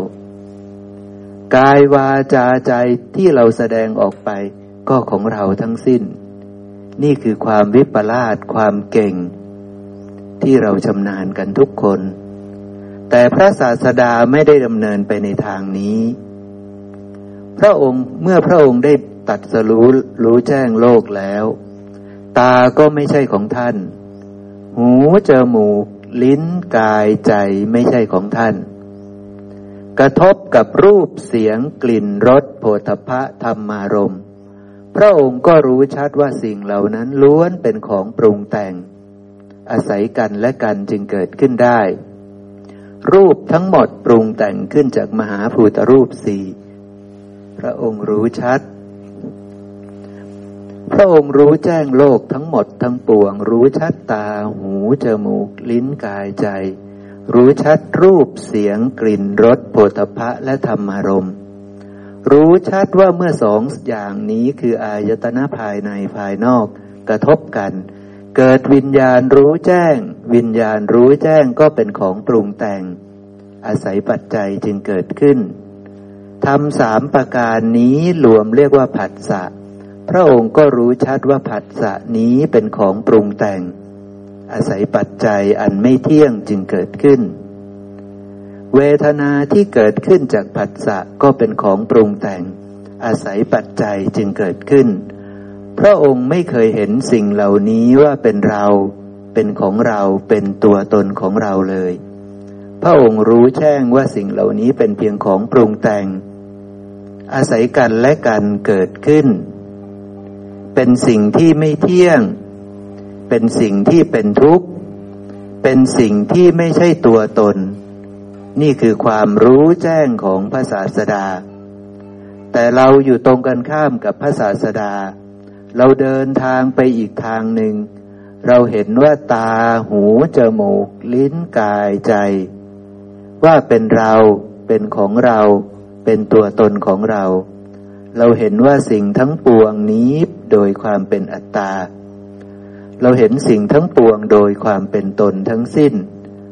กายวาจาใจที่เราแสดงออกไปก็ของเราทั้งสิ้นนี่คือความวิปลาสความเก่งที่เราชำนาญกันทุกคนแต่พระศาสดาไม่ได้ดำเนินไปในทางนี้พระองค์เมื่อพระองค์ได้ตรัสรู้รู้แจ้งโลกแล้วตาก็ไม่ใช่ของท่านหูจมูกลิ้นกายใจไม่ใช่ของท่านกระทบกับรูปเสียงกลิ่นรสโผฏฐัพพะธรรมารมณ์พระองค์ก็รู้ชัดว่าสิ่งเหล่านั้นล้วนเป็นของปรุงแต่งอาศัยกันและกันจึงเกิดขึ้นได้รูปทั้งหมดปรุงแต่งขึ้นจากมหาภูตรูปสี่พระองค์รู้ชัดพระองค์รู้แจ้งโลกทั้งหมดทั้งปวงรู้ชัดตาหูจมูกลิ้นกายใจรู้ชัดรูปเสียงกลิ่นรสโผฏฐัพพะและธรรมารมณ์รู้ชัดว่าเมื่อสองอย่างนี้คืออายตนะภายในภายนอกกระทบกันเกิดวิญญาณรู้แจ้งวิญญาณรู้แจ้งก็เป็นของปรุงแต่งอาศัยปัจจัยจึงเกิดขึ้นธรรมสามประการนี้รวมเรียกว่าผัสสะพระองค์ก็รู้ชัดว่าผัสสะนี้เป็นของปรุงแต่งอาศัยปัจจัยอันไม่เที่ยงจึงเกิดขึ้นเวทนาที่เกิดขึ้นจากผัสสะก็เป็นของปรุงแต่งอาศัยปัจจัยจึงเกิดขึ้นพระองค์ไม่เคยเห็นสิ่งเหล่านี้ว่าเป็นเราเป็นของเราเป็นตัวตนของเราเลยพระองค์รู้แจ้งว่าสิ่งเหล่านี้เป็นเพียงของปรุงแต่งอาศัยกันและกันเกิดขึ้นเป็นสิ่งที่ไม่เที่ยงเป็นสิ่งที่เป็นทุกข์เป็นสิ่งที่ไม่ใช่ตัวตนนี่คือความรู้แจ้งของพระศาสดาแต่เราอยู่ตรงกันข้ามกับพระศาสดาเราเดินทางไปอีกทางหนึ่งเราเห็นว่าตาหูจมูกลิ้นกายใจว่าเป็นเราเป็นของเราเป็นตัวตนของเราเราเห็นว่าสิ่งทั้งปวงนี้โดยความเป็นอัตตาเราเห็นสิ่งทั้งปวงโดยความเป็นตนทั้งสิ้น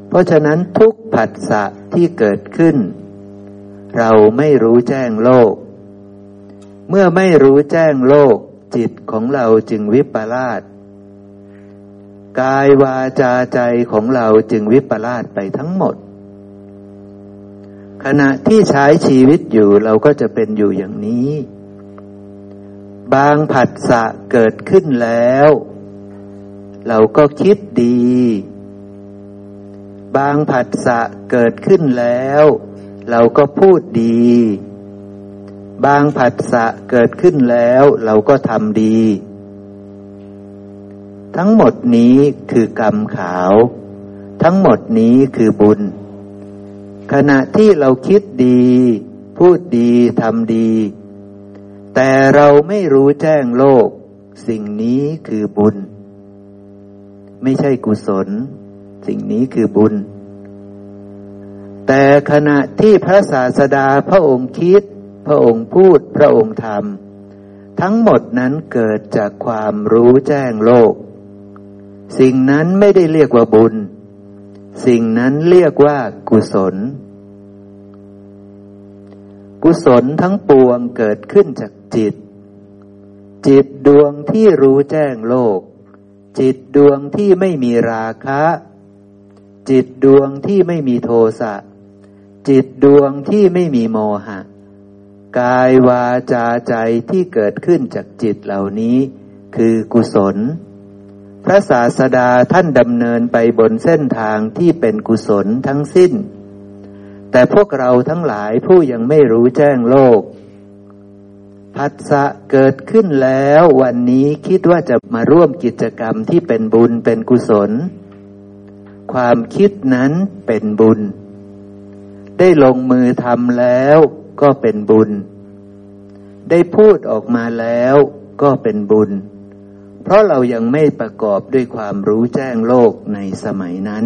เพราะฉะนั้นทุกผัสสะที่เกิดขึ้นเราไม่รู้แจ้งโลกเมื่อไม่รู้แจ้งโลกจิตของเราจึงวิปลาสกายวาจาใจของเราจึงวิปลาสไปทั้งหมดขณะที่ใช้ชีวิตอยู่เราก็จะเป็นอยู่อย่างนี้บางผัสสะเกิดขึ้นแล้วเราก็คิดดี บางผัสสะเกิดขึ้นแล้วเราก็พูดดีบางผัสสะเกิดขึ้นแล้วเราก็ทำดีทั้งหมดนี้คือกรรมขาวทั้งหมดนี้คือบุญขณะที่เราคิดดีพูดดีทำดีแต่เราไม่รู้แจ้งโลกสิ่งนี้คือบุญไม่ใช่กุศลสิ่งนี้คือบุญแต่ขณะที่พระศาสดาพระองค์คิดพระองค์พูดพระองค์ทำทั้งหมดนั้นเกิดจากความรู้แจ้งโลกสิ่งนั้นไม่ได้เรียกว่าบุญสิ่งนั้นเรียกว่ากุศลกุศลทั้งปวงเกิดขึ้นจากจิตจิตดวงที่รู้แจ้งโลกจิตดวงที่ไม่มีราคะจิตดวงที่ไม่มีโทสะจิตดวงที่ไม่มีโมหะกายวาจาใจที่เกิดขึ้นจากจิตเหล่านี้คือกุศลพระศาสดาท่านดำเนินไปบนเส้นทางที่เป็นกุศลทั้งสิ้นแต่พวกเราทั้งหลายผู้ยังไม่รู้แจ้งโลกผัสสะเกิดขึ้นแล้ววันนี้คิดว่าจะมาร่วมกิจกรรมที่เป็นบุญเป็นกุศลความคิดนั้นเป็นบุญได้ลงมือทำแล้วก็เป็นบุญได้พูดออกมาแล้วก็เป็นบุญเพราะเรายังไม่ประกอบด้วยความรู้แจ้งโลกในสมัยนั้น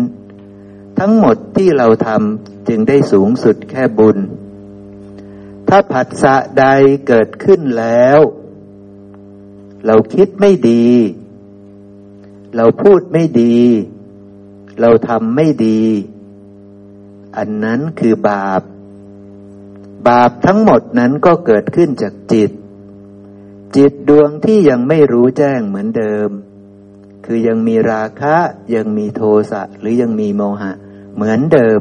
ทั้งหมดที่เราทำจึงได้สูงสุดแค่บุญถ้าผัสสะใดเกิดขึ้นแล้วเราคิดไม่ดีเราพูดไม่ดีเราทำไม่ดีอันนั้นคือบาปบาปทั้งหมดนั้นก็เกิดขึ้นจากจิตจิตดวงที่ยังไม่รู้แจ้งเหมือนเดิมคือยังมีราคะยังมีโทสะหรือยังมีโมหะเหมือนเดิม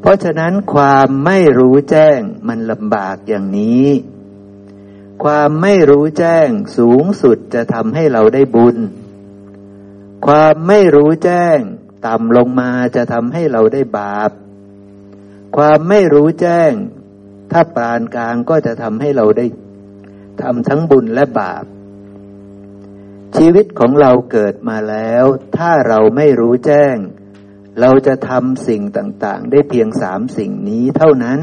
เพราะฉะนั้นความไม่รู้แจ้งมันลำบากอย่างนี้ความไม่รู้แจ้งสูงสุดจะทำให้เราได้บุญความไม่รู้แจ้งต่ำลงมาจะทำให้เราได้บาปความไม่รู้แจ้งถ้าปานกลางก็จะทำให้เราได้ทำทั้งบุญและบาปชีวิตของเราเกิดมาแล้วถ้าเราไม่รู้แจ้งเราจะทำสิ่งต่างๆได้เพียง3สิ่งนี้เท่านั้น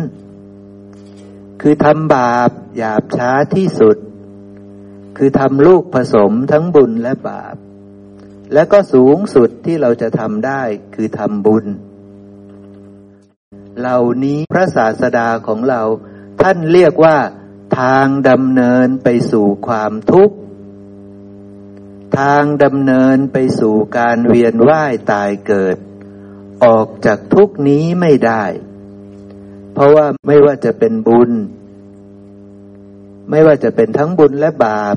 คือทำบาปหยาบช้าที่สุดคือทำลูกผสมทั้งบุญและบาปและก็สูงสุดที่เราจะทำได้คือทำบุญเหล่านี้พระศาสดาของเราท่านเรียกว่าทางดำเนินไปสู่ความทุกข์ทางดำเนินไปสู่การเวียนว่ายตายเกิดออกจากทุกข์นี้ไม่ได้เพราะว่าไม่ว่าจะเป็นบุญไม่ว่าจะเป็นทั้งบุญและบาป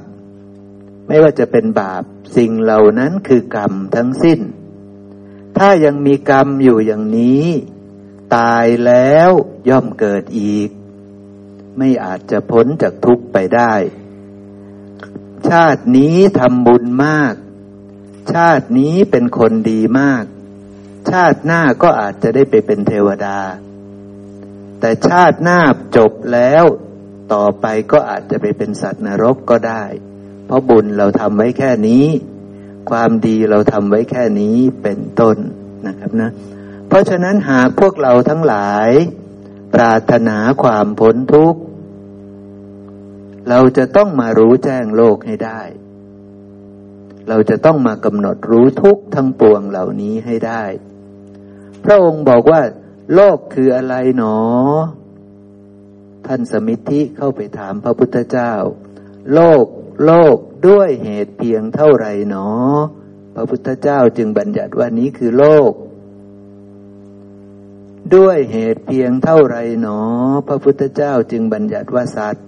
ไม่ว่าจะเป็นบาปสิ่งเหล่านั้นคือกรรมทั้งสิ้นถ้ายังมีกรรมอยู่อย่างนี้ตายแล้วย่อมเกิดอีกไม่อาจจะพ้นจากทุกข์ไปได้ชาตินี้ทำบุญมากชาตินี้เป็นคนดีมากชาติหน้าก็อาจจะได้ไปเป็นเทวดาแต่ชาติหน้าจบแล้วต่อไปก็อาจจะไปเป็นสัตว์นรกก็ได้เพราะบุญเราทำไว้แค่นี้ความดีเราทำไว้แค่นี้เป็นต้นนะครับนะเพราะฉะนั้นหากพวกเราทั้งหลายปรารถนาความพ้นทุกข์เราจะต้องมารู้แจ้งโลกให้ได้เราจะต้องมากำหนดรู้ทุกข์ทั้งปวงเหล่านี้ให้ได้พระองค์บอกว่าโลกคืออะไรหนอท่านสมิทธิเข้าไปถามพระพุทธเจ้าโลกด้วยเหตุเพียงเท่าไรหนอพระพุทธเจ้าจึงบัญญัติว่านี้คือโลกด้วยเหตุเพียงเท่าไรหนอพระพุทธเจ้าจึงบัญญัติว่าสัตว์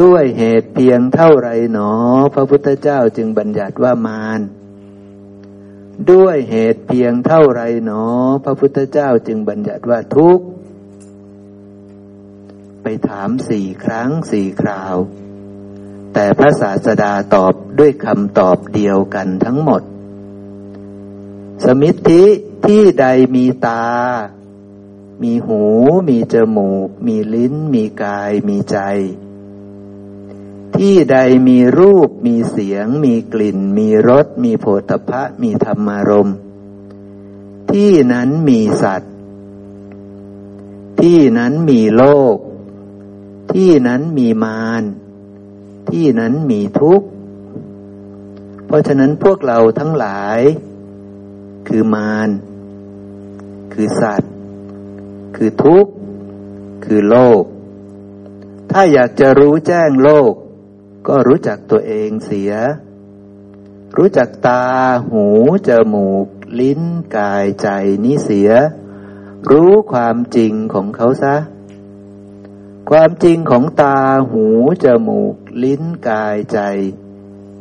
ด้วยเหตุเพียงเท่าไรหนอพระพุทธเจ้าจึงบัญญัติว่ามารด้วยเหตุเพียงเท่าไรหนอพระพุทธเจ้าจึงบัญญัติว่าทุกข์ไปถาม4ครั้ง4คราวแต่พระศาสดาตอบด้วยคำตอบเดียวกันทั้งหมด สมิทธิที่ใดมีตามีหูมีจมูกมีลิ้นมีกายมีใจที่ใดมีรูปมีเสียงมีกลิ่นมีรสมีโผฏฐัพพะมีธรรมารมณ์ที่นั้นมีสัตว์ที่นั้นมีโลกที่นั้นมีมารที่นั้นมีทุกข์เพราะฉะนั้นพวกเราทั้งหลายคือมารคือสัตว์คือทุกข์คือโลกถ้าอยากจะรู้แจ้งโลกก็รู้จักตัวเองเสียรู้จักตาหูจมูกลิ้นกายใจนี้เสียรู้ความจริงของเขาซะความจริงของตาหูจมูกลิ้นกายใจ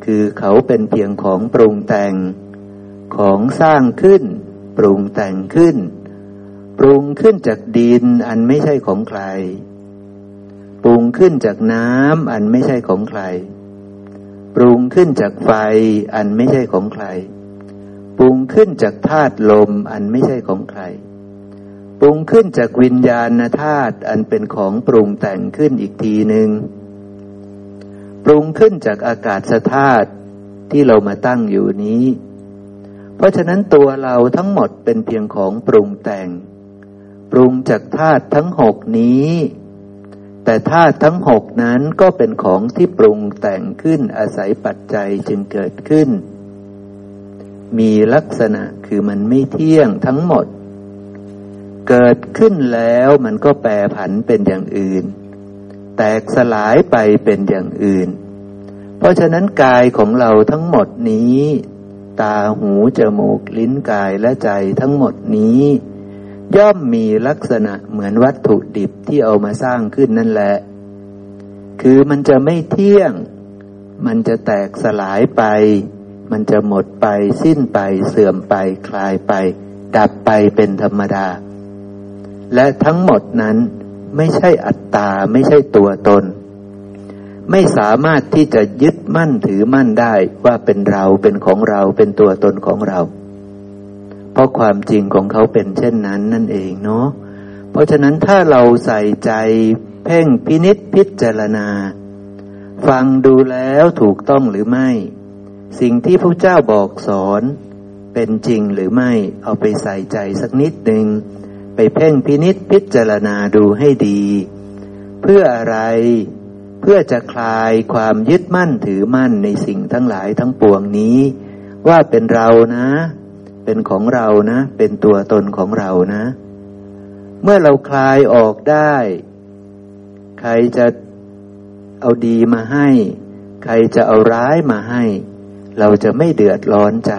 คือเขาเป็นเพียงของปรุงแต่งของสร้างขึ้นปรุงแต่งขึ้นปรุงขึ้นจากดินอันไม่ใช่ของใครปรุงขึ้นจากน้ำอันไม่ใช่ของใครปรุงขึ้นจากไฟอันไม่ใช่ของใครปรุงขึ้นจากธาตุลมอันไม่ใช่ของใครปรุงขึ้นจากวิญญาณธาตุอันเป็นของปรุงแต่งขึ้นอีกทีหนึ่งปรุงขึ้นจากอากาศธาตุที่เรามาตั้งอยู่นี้เพราะฉะนั้นตัวเราทั้งหมดเป็นเพียงของปรุงแต่งปรุงจากธาตุทั้งหกนี้แต่ธาตุทั้งหกนั้นก็เป็นของที่ปรุงแต่งขึ้นอาศัยปัจจัยจึงเกิดขึ้นมีลักษณะคือมันไม่เที่ยงทั้งหมดเกิดขึ้นแล้วมันก็แปรผันเป็นอย่างอื่นแตกสลายไปเป็นอย่างอื่นเพราะฉะนั้นกายของเราทั้งหมดนี้ตาหูจมูกลิ้นกายและใจทั้งหมดนี้ย่อมมีลักษณะเหมือนวัตถุดิบที่เอามาสร้างขึ้นนั่นแหละคือมันจะไม่เที่ยงมันจะแตกสลายไปมันจะหมดไปสิ้นไปเสื่อมไปคลายไปดับไปเป็นธรรมดาและทั้งหมดนั้นไม่ใช่อัตตาไม่ใช่ตัวตนไม่สามารถที่จะยึดมั่นถือมั่นได้ว่าเป็นเราเป็นของเราเป็นตัวตนของเราเพราะความจริงของเขาเป็นเช่นนั้นนั่นเองเนาะเพราะฉะนั้นถ้าเราใส่ใจเพ่งพินิจพิจารณาฟังดูแล้วถูกต้องหรือไม่สิ่งที่พระเจ้าบอกสอนเป็นจริงหรือไม่เอาไปใส่ใจสักนิดหนึ่งไปเพ่งพินิจพิจารณาดูให้ดีเพื่ออะไรเพื่อจะคลายความยึดมั่นถือมั่นในสิ่งทั้งหลายทั้งปวงนี้ว่าเป็นเรานะเป็นของเรานะเป็นตัวตนของเรานะเมื่อเราคลายออกได้ใครจะเอาดีมาให้ใครจะเอาร้ายมาให้เราจะไม่เดือดร้อนใจ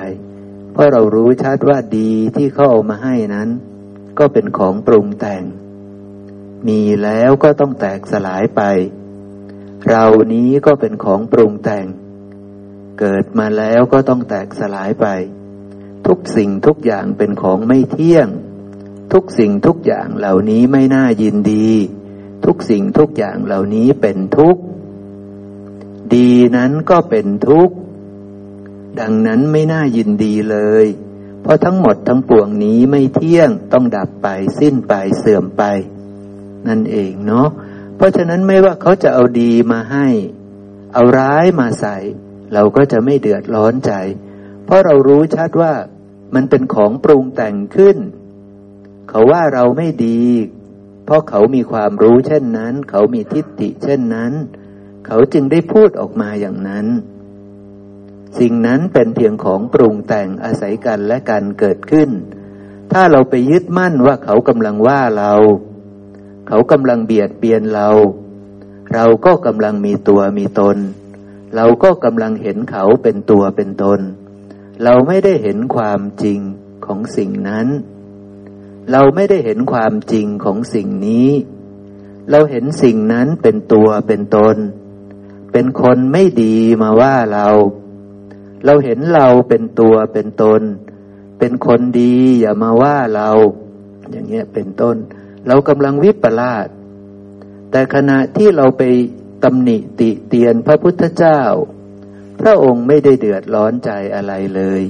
เพราะเรารู้ชัดว่าดีที่เขาเอามาให้นั้นก็เป็นของปรุงแต่งมีแล้วก็ต้องแตกสลายไปเรานี้ก็เป็นของปรุงแต่งเกิดมาแล้วก็ต้องแตกสลายไปทุกสิ่งทุกอย่างเป็นของไม่เที่ยงทุกสิ่งทุกอย่างเหล่านี้ไม่น่ายินดีทุกสิ่งทุกอย่างเหล่านี้เป็นทุกข์ดีนั้นก็เป็นทุกข์ดังนั้นไม่น่ายินดีเลยเพราะทั้งหมดทั้งปวงนี้ไม่เที่ยงต้องดับไปสิ้นไปเสื่อมไปนั่นเองเนาะเพราะฉะนั้นไม่ว่าเขาจะเอาดีมาให้เอาร้ายมาใส่เราก็จะไม่เดือดร้อนใจเพราะเรารู้ชัดว่ามันเป็นของปรุงแต่งขึ้นเขาว่าเราไม่ดีเพราะเขามีความรู้เช่นนั้นเขามีทิฏฐิเช่นนั้นเขาจึงได้พูดออกมาอย่างนั้นสิ่งนั้นเป็นเพียงของปรุงแต่งอาศัยกันและกันเกิดขึ้นถ้าเราไปยึดมั่นว่าเขากำลังว่าเราเขากำลังเบียดเบียนเราเราก็กำลังมีตัวมีตนเราก็กำลังเห็นเขาเป็นตัวเป็นตนเราไม่ได้เห็นความจริงของสิ่งนั้นเราไม่ได้เห็นความจริงของสิ่งนี้เราเห็นสิ่งนั้นเป็นตัวเป็นตนเป็นคนไม่ดีมาว่าเราเห็นเราเป็นตัวเป็นตนเป็นคนดีอย่ามาว่าเราอย่างเงี้ยเป็นต้นเรากำลังวิปลาสแต่ขณะที่เราไปตำหนิติเตียนพระพุทธเจ้าพระองค์ไม่ได้เดือดร้อนใจอะไรเลย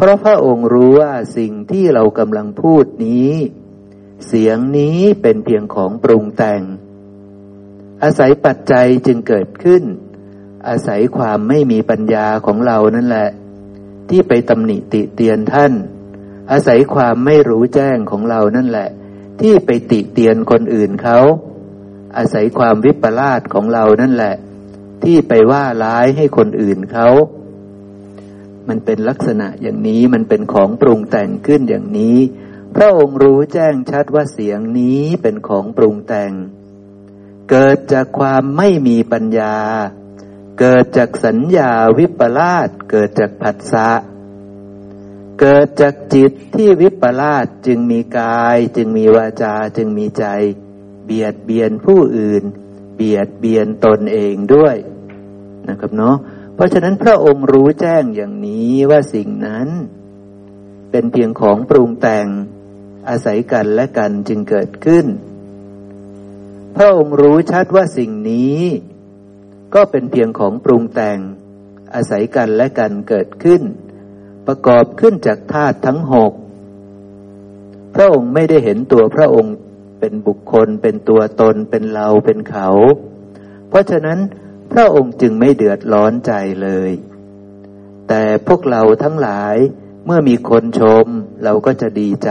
เพราะพระองค์รู้ว่าสิ่งที่เรากำลังพูดนี้เสียงนี้เป็นเพียงของปรุงแต่งอาศัยปัจจัยจึงเกิดขึ้นอาศัยความไม่มีปัญญาของเรานั่นแหละที่ไปตำหนิติเตียนท่านอาศัยความไม่รู้แจ้งของเรานั่นแหละที่ไปติเตียนคนอื่นเขาอาศัยความวิปลาสของเรานั่นแหละที่ไปว่าร้ายให้คนอื่นเขามันเป็นลักษณะอย่างนี้มันเป็นของปรุงแต่งขึ้นอย่างนี้พระองค์รู้แจ้งชัดว่าเสียงนี้เป็นของปรุงแต่งเกิดจากความไม่มีปัญญาเกิดจากสัญญาวิปลาสเกิดจากผัสสะเกิดจากจิตที่วิปลาสจึงมีกายจึงมีวาจาจึงมีใจเบียดเบียนผู้อื่นเบียดเบียนตนเองด้วยนะครับเนาะเพราะฉะนั้นพระองค์รู้แจ้งอย่างนี้ว่าสิ่งนั้นเป็นเพียงของปรุงแต่งอาศัยกันและกันจึงเกิดขึ้นพระองค์รู้ชัดว่าสิ่งนี้ก็เป็นเพียงของปรุงแต่งอาศัยกันและกันเกิดขึ้นประกอบขึ้นจากธาตุทั้งหกพระองค์ไม่ได้เห็นตัวพระองค์เป็นบุคคลเป็นตัวตนเป็นเราเป็นเขาเพราะฉะนั้นพระองค์จึงไม่เดือดร้อนใจเลยแต่พวกเราทั้งหลายเมื่อมีคนชมเราก็จะดีใจ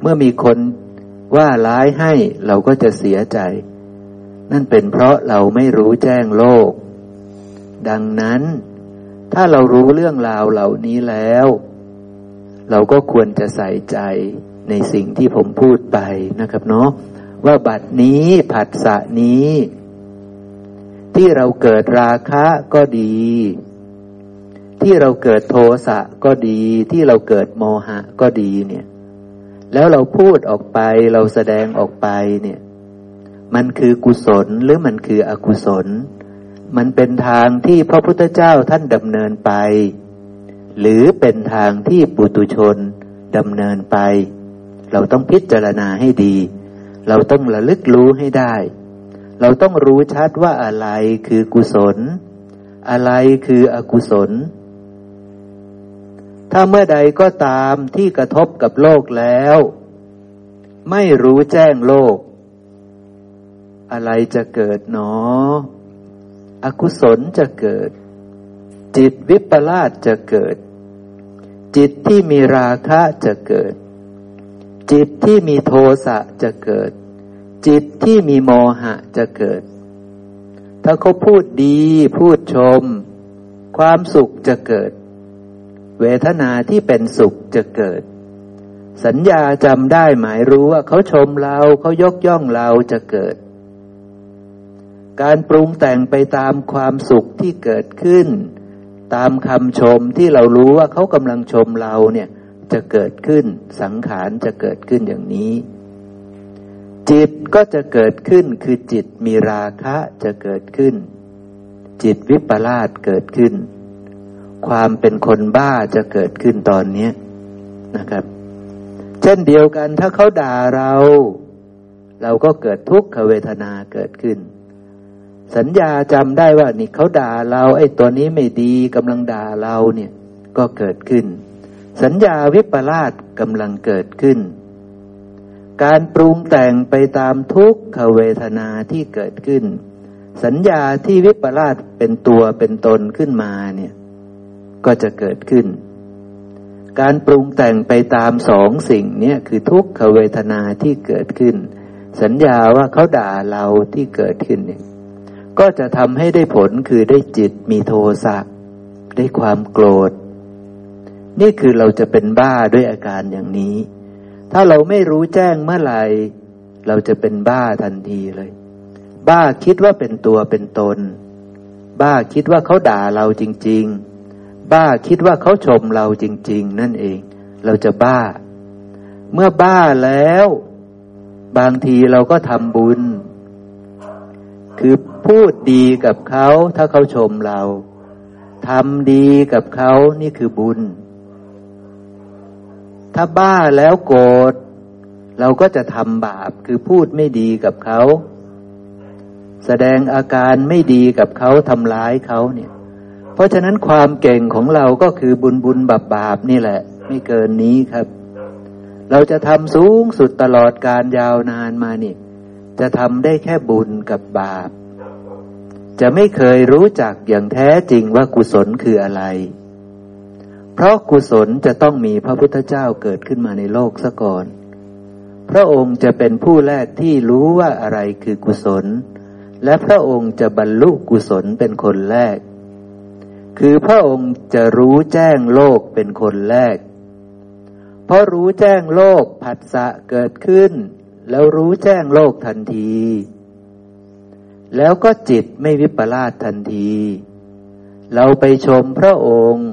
เมื่อมีคนว่าร้ายให้เราก็จะเสียใจนั่นเป็นเพราะเราไม่รู้แจ้งโลกดังนั้นถ้าเรารู้เรื่องราวเหล่านี้แล้วเราก็ควรจะใส่ใจในสิ่งที่ผมพูดไปนะครับเนาะว่าบัดนี้ผัสสะนี้ที่เราเกิดราคะก็ดีที่เราเกิดโทสะก็ดีที่เราเกิดโมหะก็ดีเนี่ยแล้วเราพูดออกไปเราแสดงออกไปเนี่ยมันคือกุศลหรือมันคืออกุศลมันเป็นทางที่พระพุทธเจ้าท่านดำเนินไปหรือเป็นทางที่ปุถุชนดำเนินไปเราต้องพิจารณาให้ดีเราต้องระลึกรู้ให้ได้เราต้องรู้ชัดว่าอะไรคือกุศลอะไรคืออกุศลถ้าเมื่อใดก็ตามที่กระทบกับโลกแล้วไม่รู้แจ้งโลกอะไรจะเกิดหนออกุศลจะเกิดจิตวิปลาสจะเกิดจิตที่มีราคะจะเกิดจิตที่มีโทสะจะเกิดจิตที่มีโมหะจะเกิดถ้าเขาพูดดีพูดชมความสุขจะเกิดเวทนาที่เป็นสุขจะเกิดสัญญาจำได้หมายรู้ว่าเขาชมเราเขายกย่องเราจะเกิดการปรุงแต่งไปตามความสุขที่เกิดขึ้นตามคำชมที่เรารู้ว่าเขากำลังชมเราเนี่ยจะเกิดขึ้นสังขารจะเกิดขึ้นอย่างนี้จิตก็จะเกิดขึ้นคือจิตมีราคะจะเกิดขึ้นจิตวิปลาสเกิดขึ้นความเป็นคนบ้าจะเกิดขึ้นตอนนี้นะครับเช่นเดียวกันถ้าเขาด่าเราเราก็เกิดทุกขเวทนาเกิดขึ้นสัญญาจำได้ว่านี่เขาด่าเราไอ้ตัวนี้ไม่ดีกำลังด่าเราเนี่ยก็เกิดขึ้นสัญญาวิปลาสกำลังเกิดขึ้นการปรุงแต่งไปตามทุกขเวทนาที่เกิดขึ้นสัญญาที่วิปลาสเป็นตัวเป็นตนขึ้นมาเนี่ยก็จะเกิดขึ้นการปรุงแต่งไปตามสองสิ่งนี้คือทุกขเวทนาที่เกิดขึ้นสัญญาว่าเขาด่าเราที่เกิดขึ้นเนี่ยก็จะทำให้ได้ผลคือได้จิตมีโทสะได้ความโกรธนี่คือเราจะเป็นบ้าด้วยอาการอย่างนี้ถ้าเราไม่รู้แจ้งเมื่อไหร่เราจะเป็นบ้าทันทีเลยบ้าคิดว่าเป็นตัวเป็นตนบ้าคิดว่าเขาด่าเราจริงๆบ้าคิดว่าเขาชมเราจริงๆนั่นเองเราจะบ้าเมื่อบ้าแล้วบางทีเราก็ทำบุญคือพูดดีกับเขาถ้าเขาชมเราทำดีกับเขานี่คือบุญถ้าบ้าแล้วโกรธเราก็จะทำบาปคือพูดไม่ดีกับเขาแสดงอาการไม่ดีกับเขาทำร้ายเขาเนี่ย เพราะฉะนั้นความเก่งของเราก็คือบุญบาปนี่แหละไม่เกินนี้ครับเราจะทำสูงสุดตลอดการยาวนานมานี่จะทำได้แค่บุญกับบาปจะไม่เคยรู้จักอย่างแท้จริงว่ากุศลคืออะไรเพราะกุศลจะต้องมีพระพุทธเจ้าเกิดขึ้นมาในโลกซะก่อนพระองค์จะเป็นผู้แรกที่รู้ว่าอะไรคือกุศลและพระองค์จะบรรลุกุศลเป็นคนแรกคือพระองค์จะรู้แจ้งโลกเป็นคนแรกเพราะรู้แจ้งโลกผัสสะเกิดขึ้นแล้วรู้แจ้งโลกทันทีแล้วก็จิตไม่วิปลาสทันทีเราไปชมพระองค์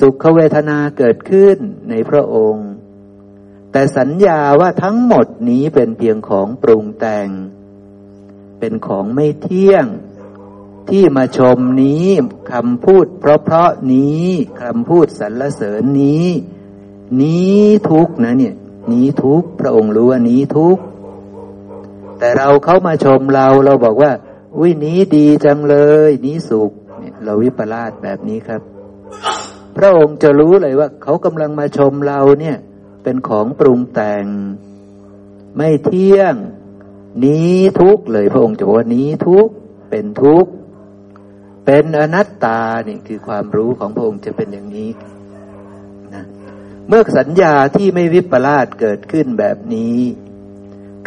สุขเวทนาเกิดขึ้นในพระองค์แต่สัญญาว่าทั้งหมดนี้เป็นเพียงของปรุงแต่งเป็นของไม่เที่ยงที่มาชมนี้คำพูดเพราะนี้คำพูดสรรเสริญนี้ทุกข์นะเนี่ยนี้ทุกข์พระองค์รู้ว่านี้ทุกข์แต่เราเข้ามาชมเราบอกว่าอุ้ยนี้ดีจังเลยนี้สุขเราวิปลาสแบบนี้ครับพระองค์จะรู้เลยว่าเขากำลังมาชมเราเนี่ยเป็นของปรุงแต่งไม่เที่ยงนี้ทุกข์เลยพระองค์จะบอกว่านี้ทุกข์เป็นทุกข์เป็นอนัตตานี่คือความรู้ของพระองค์จะเป็นอย่างนี้นะเมื่อสัญญาที่ไม่วิปลาสเกิดขึ้นแบบนี้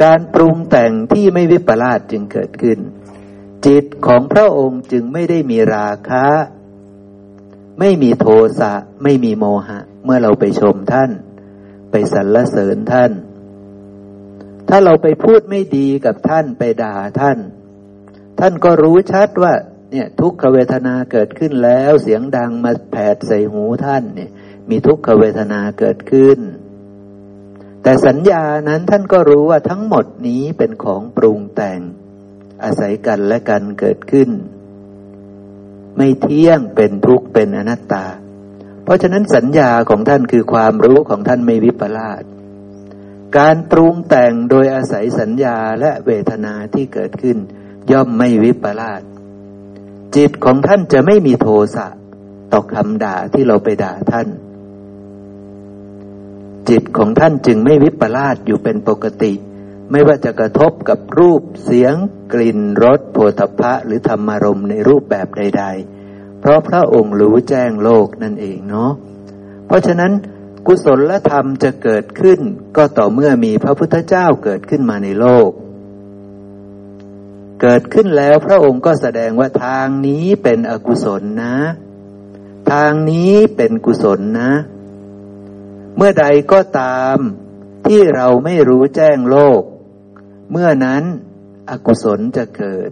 การปรุงแต่งที่ไม่วิปลาสจึงเกิดขึ้นจิตของพระองค์จึงไม่ได้มีราคะไม่มีโทสะไม่มีโมหะเมื่อเราไปชมท่านไปสรรเสริญท่านถ้าเราไปพูดไม่ดีกับท่านไปด่าท่านก็รู้ชัดว่าเนี่ยทุกขเวทนาเกิดขึ้นแล้วเสียงดังมาแผดใส่หูท่านเนี่ยมีทุกขเวทนาเกิดขึ้นแต่สัญญานั้นท่านก็รู้ว่าทั้งหมดนี้เป็นของปรุงแต่งอาศัยกันและกันเกิดขึ้นไม่เที่ยงเป็นทุกข์เป็นอนัตตาเพราะฉะนั้นสัญญาของท่านคือความรู้ของท่านไม่วิปลาสการปรุงแต่งโดยอาศัยสัญญาและเวทนาที่เกิดขึ้นย่อมไม่วิปลาสจิตของท่านจะไม่มีโทสะต่อคำด่าที่เราไปด่าท่านจิตของท่านจึงไม่วิปลาสอยู่เป็นปกติไม่ว่าจะกระทบกับรูปเสียงกลิ่นรสโผฏฐัพพะหรือธรรมารมณ์ในรูปแบบใดๆเพราะพระองค์รู้แจ้งโลกนั่นเองเนาะเพราะฉะนั้นกุศลธรรมจะเกิดขึ้นก็ต่อเมื่อมีพระพุทธเจ้าเกิดขึ้นมาในโลกเกิดขึ้นแล้วพระองค์ก็แสดงว่าทางนี้เป็นอกุศลนะทางนี้เป็นกุศลนะเมื่อใดก็ตามที่เราไม่รู้แจ้งโลกเมื่อนั้นอกุศลจะเกิด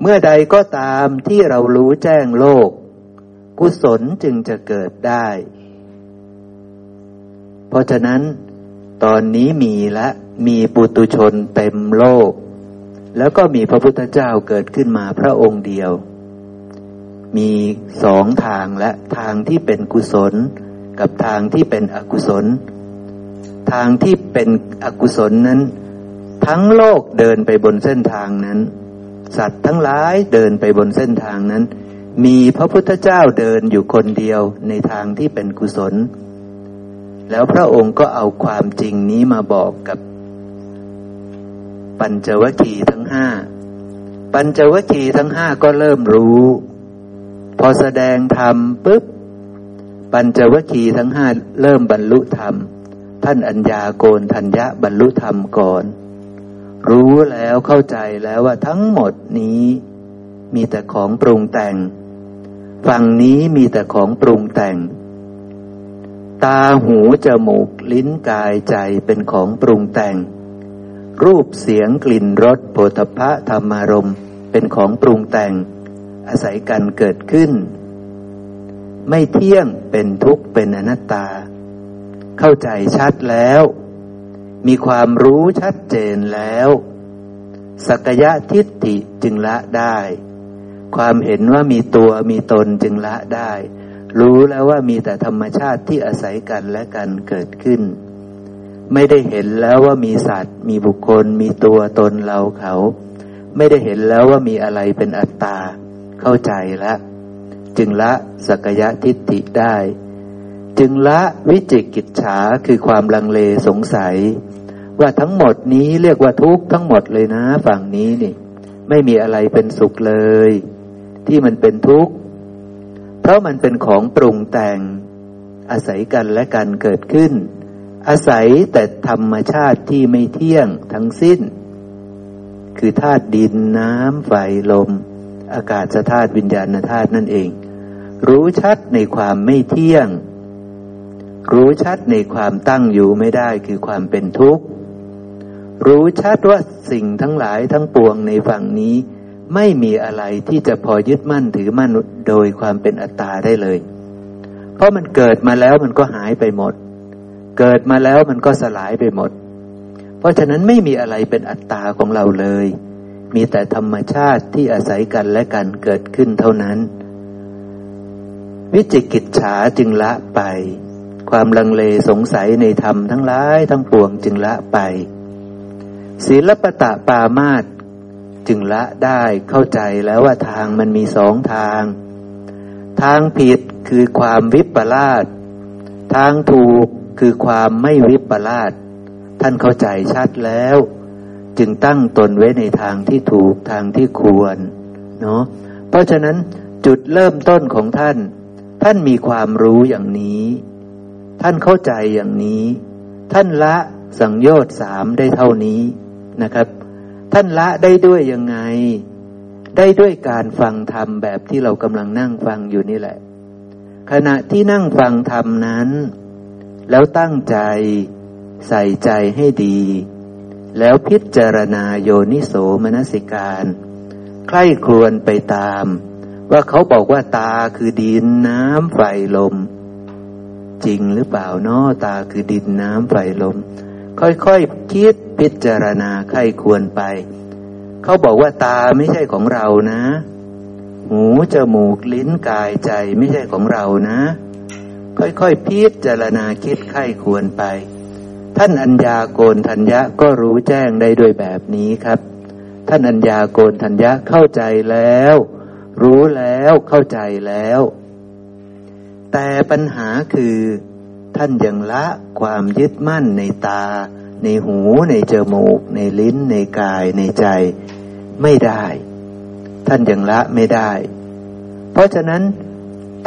เมื่อใดก็ตามที่เรารู้แจ้งโลกกุศลจึงจะเกิดได้เพราะฉะนั้นตอนนี้มีปุถุชนเต็มโลกแล้วก็มีพระพุทธเจ้าเกิดขึ้นมาพระองค์เดียวมีสองทางและทางที่เป็นกุศลกับทางที่เป็นอกุศลทางที่เป็นอกุศลนั้นทั้งโลกเดินไปบนเส้นทางนั้นสัตว์ทั้งหลายเดินไปบนเส้นทางนั้นมีพระพุทธเจ้าเดินอยู่คนเดียวในทางที่เป็นกุศลแล้วพระองค์ก็เอาความจริงนี้มาบอกกับปัญจวัคคีย์ทั้งห้าปัญจวัคคีย์ทั้งห้าก็เริ่มรู้พอแสดงธรรมปุ๊บปัญจวัคคีย์ทั้งห้าเริ่มบรรลุธรรมท่านอัญญาโกณทัญญะบรรลุธรรมก่อนรู้แล้วเข้าใจแล้วว่าทั้งหมดนี้มีแต่ของปรุงแต่งฝั่งนี้มีแต่ของปรุงแต่งตาหูจมูกลิ้นกายใจเป็นของปรุงแต่งรูปเสียงกลิ่นรสโผฏฐัพพะธรรมารมณ์เป็นของปรุงแต่งอาศัยกันเกิดขึ้นไม่เที่ยงเป็นทุกข์เป็นอนัตตาเข้าใจชัดแล้วมีความรู้ชัดเจนแล้วสักยะทิฏฐิจึงละได้ความเห็นว่ามีตัวมีตนจึงละได้รู้แล้วว่ามีแต่ธรรมชาติที่อาศัยกันและกันเกิดขึ้นไม่ได้เห็นแล้วว่ามีสัตว์มีบุคคลมีตัวตนเราเขาไม่ได้เห็นแล้วว่ามีอะไรเป็นอัตตา เข้าใจแล้วจึงละสักยะทิฏฐิได้จึงละวิจิกิจฉาคือความลังเลสงสัยว่าทั้งหมดนี้เรียกว่าทุกข์ทั้งหมดเลยนะฝั่งนี้นี่ไม่มีอะไรเป็นสุขเลยที่มันเป็นทุกข์เพราะมันเป็นของปรุงแต่งอาศัยกันและกันเกิดขึ้นอาศัยแต่ธรรมชาติที่ไม่เที่ยงทั้งสิ้นคือธาตุดินน้ำไฟลมอากาศธาตุวิญญาณธาตุนั่นเองรู้ชัดในความไม่เที่ยงรู้ชัดในความตั้งอยู่ไม่ได้คือความเป็นทุกข์รู้ชัดว่าสิ่งทั้งหลายทั้งปวงในฝั่งนี้ไม่มีอะไรที่จะพอยึดมั่นถือมั่นโดยความเป็นอัตตาได้เลยเพราะมันเกิดมาแล้วมันก็หายไปหมดเกิดมาแล้วมันก็สลายไปหมดเพราะฉะนั้นไม่มีอะไรเป็นอัตตาของเราเลยมีแต่ธรรมชาติที่อาศัยกันและกันเกิดขึ้นเท่านั้นวิจิกิจฉาจึงละไปความลังเลสงสัยในธรรมทั้งหลายทั้งปวงจึงละไปศีลปตปามาสจึงละได้เข้าใจแล้วว่าทางมันมีสองทางทางผิดคือความวิปลาสทางถูกคือความไม่วิปลาสท่านเข้าใจชัดแล้วจึงตั้งตนไว้ในทางที่ถูกทางที่ควรเนาะเพราะฉะนั้นจุดเริ่มต้นของท่านมีความรู้อย่างนี้ท่านเข้าใจอย่างนี้ท่านละสังโยชน์3ได้เท่านี้นะครับท่านละได้ด้วยยังไงได้ด้วยการฟังธรรมแบบที่เรากำลังนั่งฟังอยู่นี่แหละขณะที่นั่งฟังธรรมนั้นแล้วตั้งใจใส่ใจให้ดีแล้วพิจารณาโยนิโสมนสิการใคร่ครวญไปตามว่าเขาบอกว่าตาคือดินน้ำไฟลมจริงหรือเปล่าน้อตาคือดินน้ำไฟลมค่อยๆ คิดพิจารณาใคร่ครวญไปเขาบอกว่าตาไม่ใช่ของเรานะหูจมูกลิ้นกายใจไม่ใช่ของเรานะค่อยๆพิจารณาคิดใคร่ครวญไปท่านอัญญาโกณทัญญะก็รู้แจ้งได้ด้วยแบบนี้ครับท่านอัญญาโกณทัญญะเข้าใจแล้วรู้แล้วเข้าใจแล้วแต่ปัญหาคือท่านยังละความยึดมั่นในตาในหูในจมูกในลิ้นในกายในใจไม่ได้ท่านยังละไม่ได้เพราะฉะนั้น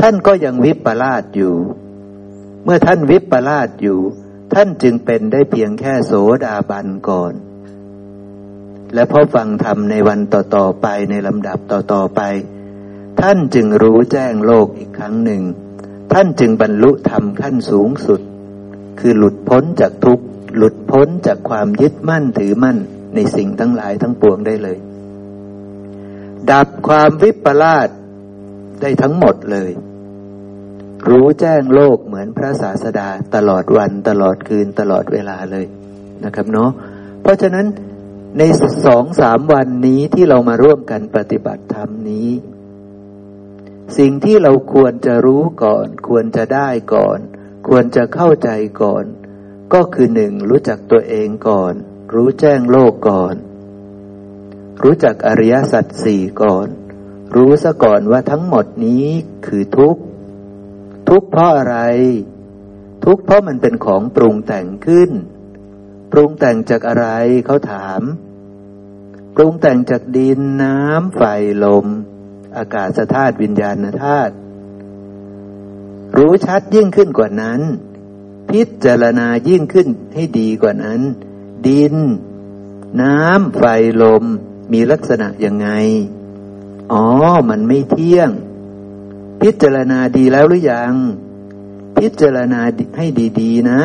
ท่านก็ยังวิปลาสอยู่เมื่อท่านวิปลาสอยู่ท่านจึงเป็นได้เพียงแค่โสดาบันก่อนและพอฟังธรรมในวันต่อๆไปในลำดับต่อๆไปท่านจึงรู้แจ้งโลกอีกครั้งหนึ่งท่านจึงบรรลุธรรมขั้นสูงสุดคือหลุดพ้นจากทุกข์หลุดพ้นจากความยึดมั่นถือมั่นในสิ่งทั้งหลายทั้งปวงได้เลยดับความวิปลาสได้ทั้งหมดเลยรู้แจ้งโลกเหมือนพระศาสดาตลอดวันตลอดคืนตลอดเวลาเลยนะครับเนาะเพราะฉะนั้นใน 2-3 วันนี้ที่เรามาร่วมกันปฏิบัติธรรมนี้สิ่งที่เราควรจะรู้ก่อนควรจะได้ก่อนควรจะเข้าใจก่อนก็คือ1รู้จักตัวเองก่อนรู้แจ้งโลกก่อนรู้จักอริยสัจ4ก่อนรู้ซะก่อนว่าทั้งหมดนี้คือทุกข์ทุกข์เพราะอะไรทุกข์เพราะมันเป็นของปรุงแต่งขึ้นปรุงแต่งจากอะไรเขาถามปรุงแต่งจากดินน้ำไฟลมอากาศธาตุวิญญาณธาตุรู้ชัดยิ่งขึ้นกว่านั้นพิจารณายิ่งขึ้นให้ดีกว่านั้นดินน้ำไฟลมมีลักษณะยังไงอ๋อมันไม่เที่ยงพิจารณาดีแล้วหรือยังพิจารณาให้ดีๆนะ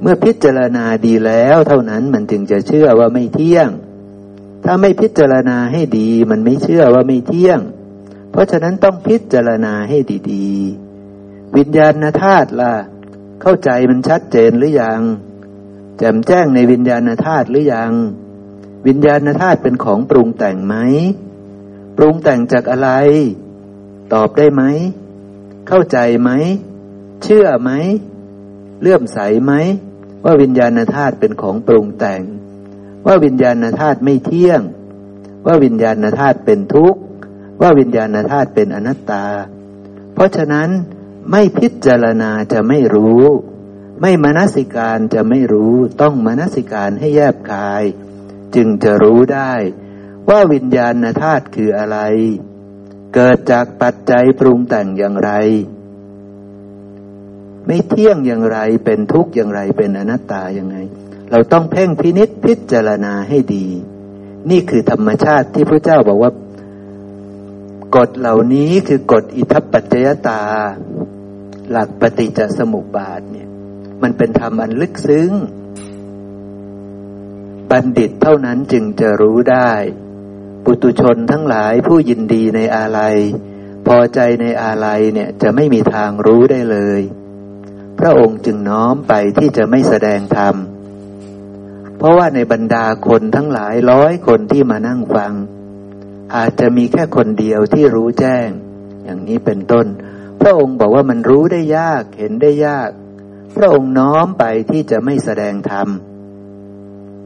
เมื่อพิจารณาดีแล้วเท่านั้นมันจึงจะเชื่อว่าไม่เที่ยงถ้าไม่พิจารณาให้ดีมันไม่เชื่อว่าไม่เที่ยงเพราะฉะนั้นต้องพิจารณาให้ดีๆวิญญาณธาตุล่ะเข้าใจมันชัดเจนหรือยังแจ่มแจ้งในวิญญาณธาตุหรือยังวิญญาณธาตุเป็นของปรุงแต่งไหมปรุงแต่งจากอะไรตอบได้ไหมเข้าใจไหมเชื่อไหมเลื่อมใสไหมว่าวิญญาณธาตุเป็นของปรุงแต่งว่าวิญญาณธาตุไม่เที่ยงว่าวิญญาณธาตุเป็นทุกข์ ว่าวิญญาณธาตุเป็นอนัตตาเพราะฉะนั้นไม่พิจารณาจะไม่รู้ไม่มนสิการจะไม่รู้ต้องมนสิการให้แยบคายจึงจะรู้ได้ว่าวิญญาณธาตุคืออะไรเกิดจากปัจจัยปรุงแต่งอย่างไรไม่เที่ยงอย่างไรเป็นทุกข์อย่างไรเป็นอนัตตาอย่างไรเราต้องเพ่งพินิจพิจารณาให้ดีนี่คือธรรมชาติที่พระเจ้าบอกว่ากฎเหล่านี้คือกฎอิทัปปัจจยตาหลักปฏิจจสมุปบาทเนี่ยมันเป็นธรรมอันลึกซึ้งบัณฑิตเท่านั้นจึงจะรู้ได้ปุถุชนทั้งหลายผู้ยินดีในอาลัยพอใจในอาลัยเนี่ยจะไม่มีทางรู้ได้เลยพระองค์จึงน้อมไปที่จะไม่แสดงธรรมเพราะว่าในบรรดาคนทั้งหลายร้อยคนที่มานั่งฟังอาจจะมีแค่คนเดียวที่รู้แจ้งอย่างนี้เป็นต้นพระองค์บอกว่ามันรู้ได้ยากเห็นได้ยากพระองค์น้อมไปที่จะไม่แสดงธรรม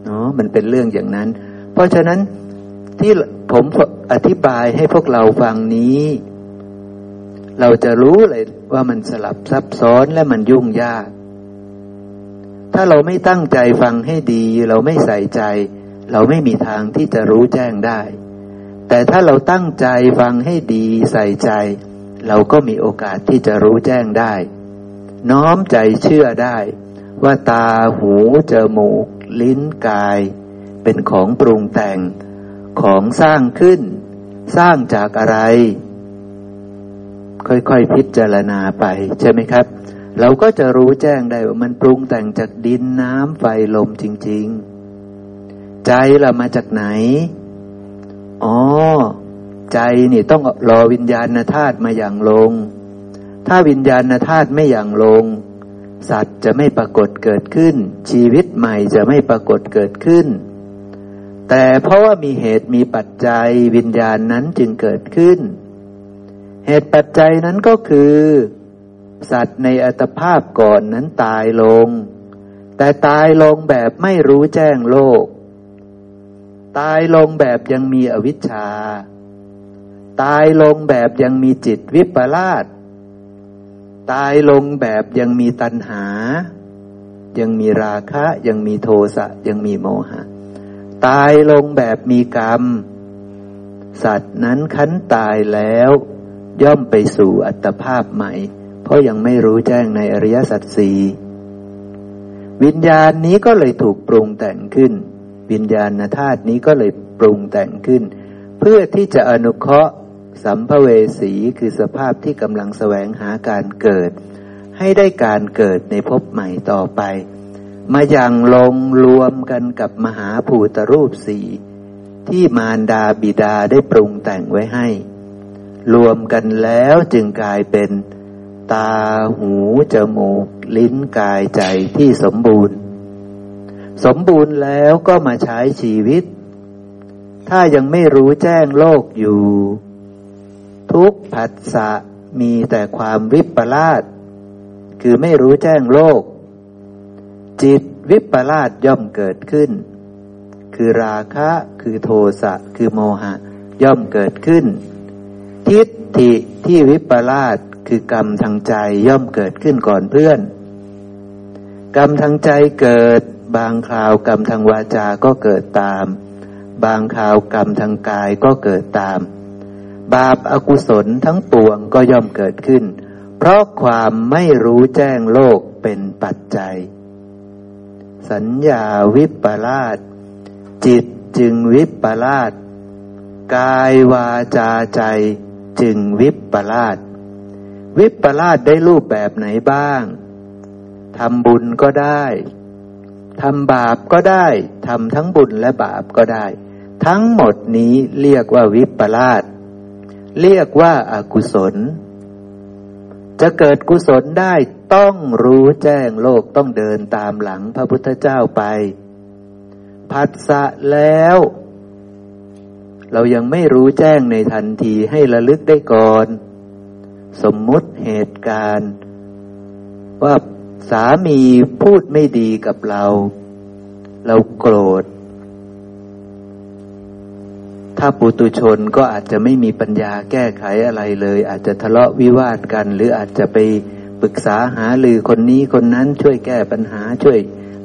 เนาะมันเป็นเรื่องอย่างนั้นเพราะฉะนั้นที่ผมอธิบายให้พวกเราฟังนี้เราจะรู้เลยว่ามันสลับซับซ้อนและมันยุ่งยากถ้าเราไม่ตั้งใจฟังให้ดีเราไม่ใส่ใจเราไม่มีทางที่จะรู้แจ้งได้แต่ถ้าเราตั้งใจฟังให้ดีใส่ใจเราก็มีโอกาสที่จะรู้แจ้งได้น้อมใจเชื่อได้ว่าตาหูจมูกลิ้นกายเป็นของปรุงแต่งของสร้างขึ้นสร้างจากอะไรค่อยๆพิจารณาไปใช่ไหมครับเราก็จะรู้แจ้งได้ว่ามันปรุงแต่งจากดินน้ำไฟลมจริงๆใจล่ะมาจากไหนอ๋อใจนี่ต้องรอวิญญาณธาตุมาหยั่งลงถ้าวิญญาณธาตุไม่หยั่งลงสัตว์จะไม่ปรากฏเกิดขึ้นชีวิตใหม่จะไม่ปรากฏเกิดขึ้นแต่เพราะว่ามีเหตุมีปัจจัยวิญญาณนั้นจึงเกิดขึ้นเหตุปัจจัยนั้นก็คือสัตว์ในอัตภาพก่อนนั้นตายลงแต่ตายลงแบบไม่รู้แจ้งโลกตายลงแบบยังมีอวิชชาตายลงแบบยังมีจิตวิปลาสตายลงแบบยังมีตัณหายังมีราคะยังมีโทสะยังมีโมหะตายลงแบบมีกรรมสัตว์นั้นคันตายแล้วย่อมไปสู่อัตภาพใหม่เพราะยังไม่รู้แจ้งในอริยสัจสี่วิญญาณนี้ก็เลยถูกปรุงแต่งขึ้นวิญญาณธาตุนี้ก็เลยปรุงแต่งขึ้นเพื่อที่จะอนุเคราะห์สัมภเวสีคือสภาพที่กำลังแสวงหาการเกิดให้ได้การเกิดในภพใหม่ต่อไปมาอย่างลงรวมกันกับมหาภูตรูปสี่ที่มารดาบิดาได้ปรุงแต่งไว้ให้รวมกันแล้วจึงกลายเป็นตาหูจมูกลิ้นกายใจที่สมบูรณ์สมบูรณ์แล้วก็มาใช้ชีวิตถ้ายังไม่รู้แจ้งโลกอยู่ทุกผัสสะมีแต่ความวิปลาสคือไม่รู้แจ้งโลกจิตวิปลาสย่อมเกิดขึ้นคือราคะคือโทสะคือโมหะย่อมเกิดขึ้นทิฏฐิที่วิปลาสคือกรรมทางใจย่อมเกิดขึ้นก่อนเพื่อนกรรมทางใจเกิดบางคราวกรรมทางวาจาก็เกิดตามบางคราวกรรมทางกายก็เกิดตามบาปอกุศลทั้งปวงก็ย่อมเกิดขึ้นเพราะความไม่รู้แจ้งโลกเป็นปัจจัยสัญญาวิปลาสจิตจึงวิปลาสกายวาจาใจจึงวิปลาสวิปลาสได้รูปแบบไหนบ้างทำบุญก็ได้ทำบาปก็ได้ทำทั้งบุญและบาปก็ได้ทั้งหมดนี้เรียกว่าวิปลาสเรียกว่าอกุศลจะเกิดกุศลได้ต้องรู้แจ้งโลกต้องเดินตามหลังพระพุทธเจ้าไปผัสสะแล้วเรายังไม่รู้แจ้งในทันทีให้ระลึกได้ก่อนสมมุติเหตุการณ์ว่าสามีพูดไม่ดีกับเราเราโกรธ ถ้าปุตุชนก็อาจจะไม่มีปัญญาแก้ไขอะไรเลยอาจจะทะเลาะวิวาทกันหรืออาจจะไปปรึกษาหาลือคนนี้คนนั้นช่วยแก้ปัญหาช่วย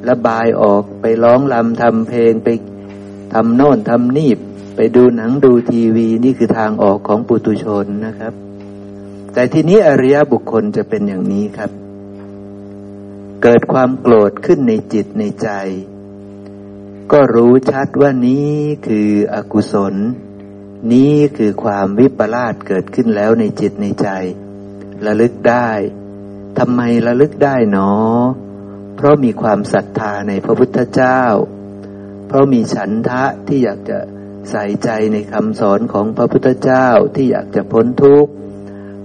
ระบายออกไปร้องรำทำเพลงไปทำโน่นทำนี่ไปดูหนังดูทีวีนี่คือทางออกของปุถุชนนะครับแต่ทีนี้อริยบุคคลจะเป็นอย่างนี้ครับเกิดความโกรธขึ้นในจิตในใจก็รู้ชัดว่านี้คืออกุศลนี้คือความวิปลาสเกิดขึ้นแล้วในจิตในใจระลึกได้ทำไมระลึกได้หนอเพราะมีความศรัทธาในพระพุทธเจ้าเพราะมีฉันทะที่อยากจะใส่ใจในคำสอนของพระพุทธเจ้าที่อยากจะพ้นทุกข์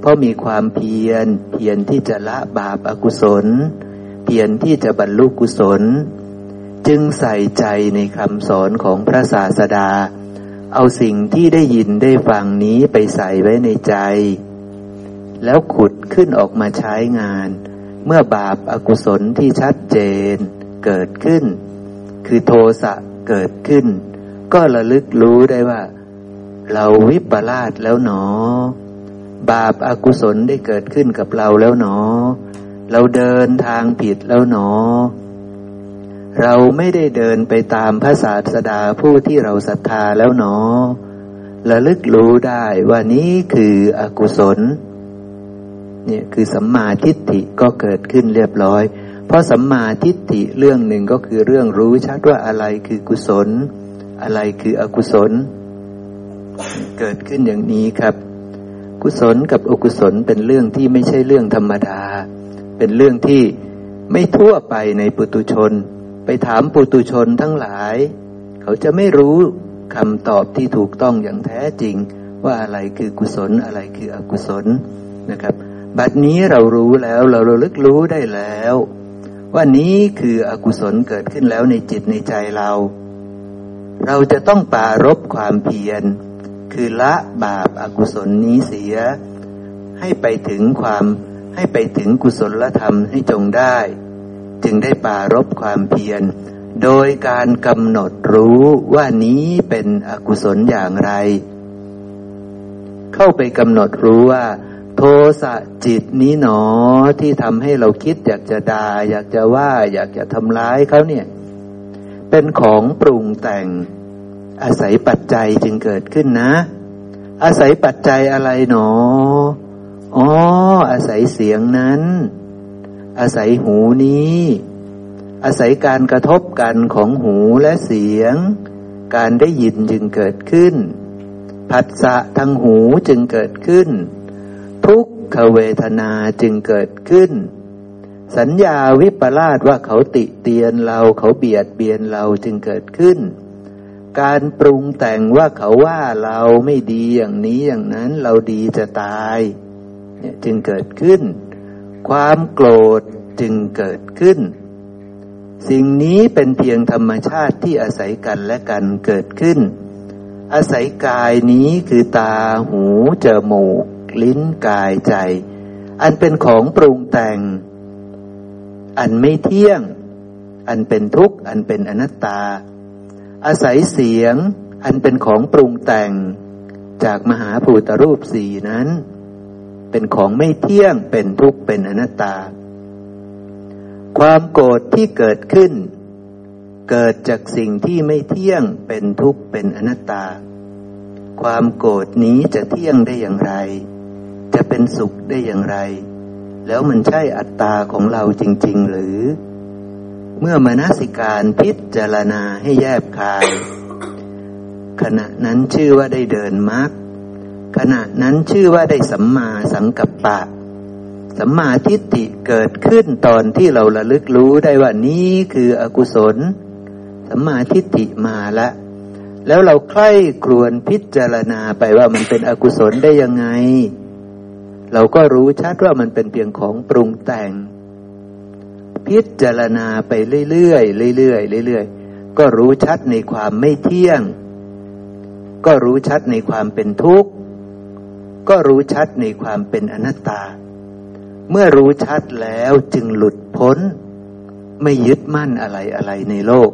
เพราะมีความเพียรที่จะละบาปอกุศลเพียรที่จะบรรลุกุศลจึงใส่ใจในคำสอนของพระศาสดาเอาสิ่งที่ได้ยินได้ฟังนี้ไปใส่ไว้ในใจแล้วขุดขึ้นออกมาใช้งานเมื่อบาปอกุศลที่ชัดเจนเกิดขึ้นคือโทสะเกิดขึ้นก็ระลึกรู้ได้ว่าเราวิปลาสแล้วหนอบาปอกุศลได้เกิดขึ้นกับเราแล้วหนอเราเดินทางผิดแล้วหนอเราไม่ได้เดินไปตามพระศาสดาผู้ที่เราศรัทธาแล้วหนอระลึกรู้ได้ว่านี้คืออกุศลเนี่ยคือสัมมาทิฏฐิก็เกิดขึ้นเรียบร้อยเพราะสัมมาทิฏฐิเรื่องหนึ่งก็คือเรื่องรู้ชัดว่าอะไรคือกุศลอะไรคืออกุศลเกิดขึ้นอย่างนี้ครับกุศลกับอกุศลเป็นเรื่องที่ไม่ใช่เรื่องธรรมดาเป็นเรื่องที่ไม่ทั่วไปในปุถุชนไปถามปุถุชนทั้งหลายเขาจะไม่รู้คำตอบที่ถูกต้องอย่างแท้จริงว่าอะไรคือกุศลอะไรคืออกุศลนะครับบัดนี้เรารู้แล้วเราระลึกรู้ได้แล้วว่านี้คืออกุศลเกิดขึ้นแล้วในจิตในใจเราจะต้องปรารภความเพียรคือละบาปอกุศลนี้เสียให้ไปถึงกุศลธรรมให้จงได้จึงได้ปรารภความเพียรโดยการกำหนดรู้ว่านี้เป็นอกุศลอย่างไรเข้าไปกำหนดรู้ว่าโทสะจิตนี้หนอที่ทำให้เราคิดอยากจะด่าอยากจะว่าอยากจะทำร้ายเขาเนี่ยเป็นของปรุงแต่งอาศัยปัจจัยจึงเกิดขึ้นนะอาศัยปัจจัยอะไรหนออ๋ออาศัยเสียงนั้นอาศัยหูนี้อาศัยการกระทบกันของหูและเสียงการได้ยินจึงเกิดขึ้นผัสสะทางหูจึงเกิดขึ้นทุกขเวทนาจึงเกิดขึ้นสัญญาวิปลาสว่าเขาติเตียนเราเขาเบียดเบียนเราจึงเกิดขึ้นการปรุงแต่งว่าเขาว่าเราไม่ดีอย่างนี้อย่างนั้นเราดีจะตายเนี่ยจึงเกิดขึ้นความโกรธจึงเกิดขึ้นสิ่งนี้เป็นเพียงธรรมชาติที่อาศัยกันและกันเกิดขึ้นอาศัยกายนี้คือตาหูจมูกลิ้นกายใจอันเป็นของปรุงแต่งอันไม่เที่ยงอันเป็นทุกข์อันเป็นอนัตตาอาศัยเสียงอันเป็นของปรุงแต่งจากมหาภูตรูปสี่นั้นเป็นของไม่เที่ยงเป็นทุกข์เป็นอนัตตาความโกรธที่เกิดขึ้นเกิดจากสิ่งที่ไม่เที่ยงเป็นทุกข์เป็นอนัตตาความโกรธนี้จะเที่ยงได้อย่างไรจะเป็นสุขได้อย่างไรแล้วมันใช่อัตตาของเราจริงๆหรือเมื่อมนสิการพิจารณาให้แยบคายขณะนั้นชื่อว่าได้เดินมรรคขณะนั้นชื่อว่าได้สัมมาสังกัปปะสัมมาทิฏฐิเกิดขึ้นตอนที่เราระลึกรู้ได้ว่านี้คืออกุศลสัมมาทิฏฐิมาละแล้วเราใคร่ครวญพิจารณาไปว่ามันเป็นอกุศลได้ยังไงเราก็รู้ชัดว่ามันเป็นเพียงของปรุงแต่งพิจารณาไปเรื่อยๆเรื่อยๆเรื่อยๆก็รู้ชัดในความไม่เที่ยงก็รู้ชัดในความเป็นทุกข์ก็รู้ชัดในความเป็นอนัตตาเมื่อรู้ชัดแล้วจึงหลุดพ้นไม่ยึดมั่นอะไรๆในโลก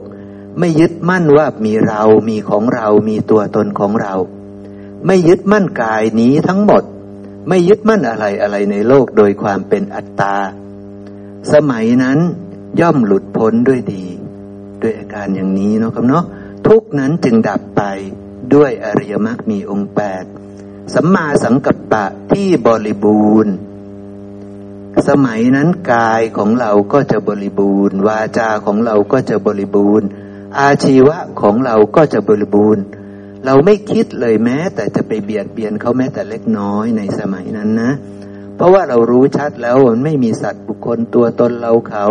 ไม่ยึดมั่นว่ามีเรามีของเรามีตัวตนของเราไม่ยึดมั่นกายนี้ทั้งหมดไม่ยึดมั่นอะไรอะไรในโลกโดยความเป็นอัตตาสมัยนั้นย่อมหลุดพ้นด้วยดีด้วยอาการอย่างนี้เนาะครับเนาะทุกนั้นจึงดับไปด้วยอริยมรรคมีองค์8สัมมาสังกัปปะที่บริบูรณ์สมัยนั้นกายของเราก็จะบริบูรณ์วาจาของเราก็จะบริบูรณ์อาชีวะของเราก็จะบริบูรณ์เราไม่คิดเลยแม้แต่จะไปเบียดเบียนเขาแม้แต่เล็กน้อยในสมัยนั้นนะเพราะว่าเรารู้ชัดแล้วมันไม่มีสัตว์บุคคลตัวตนเราเขา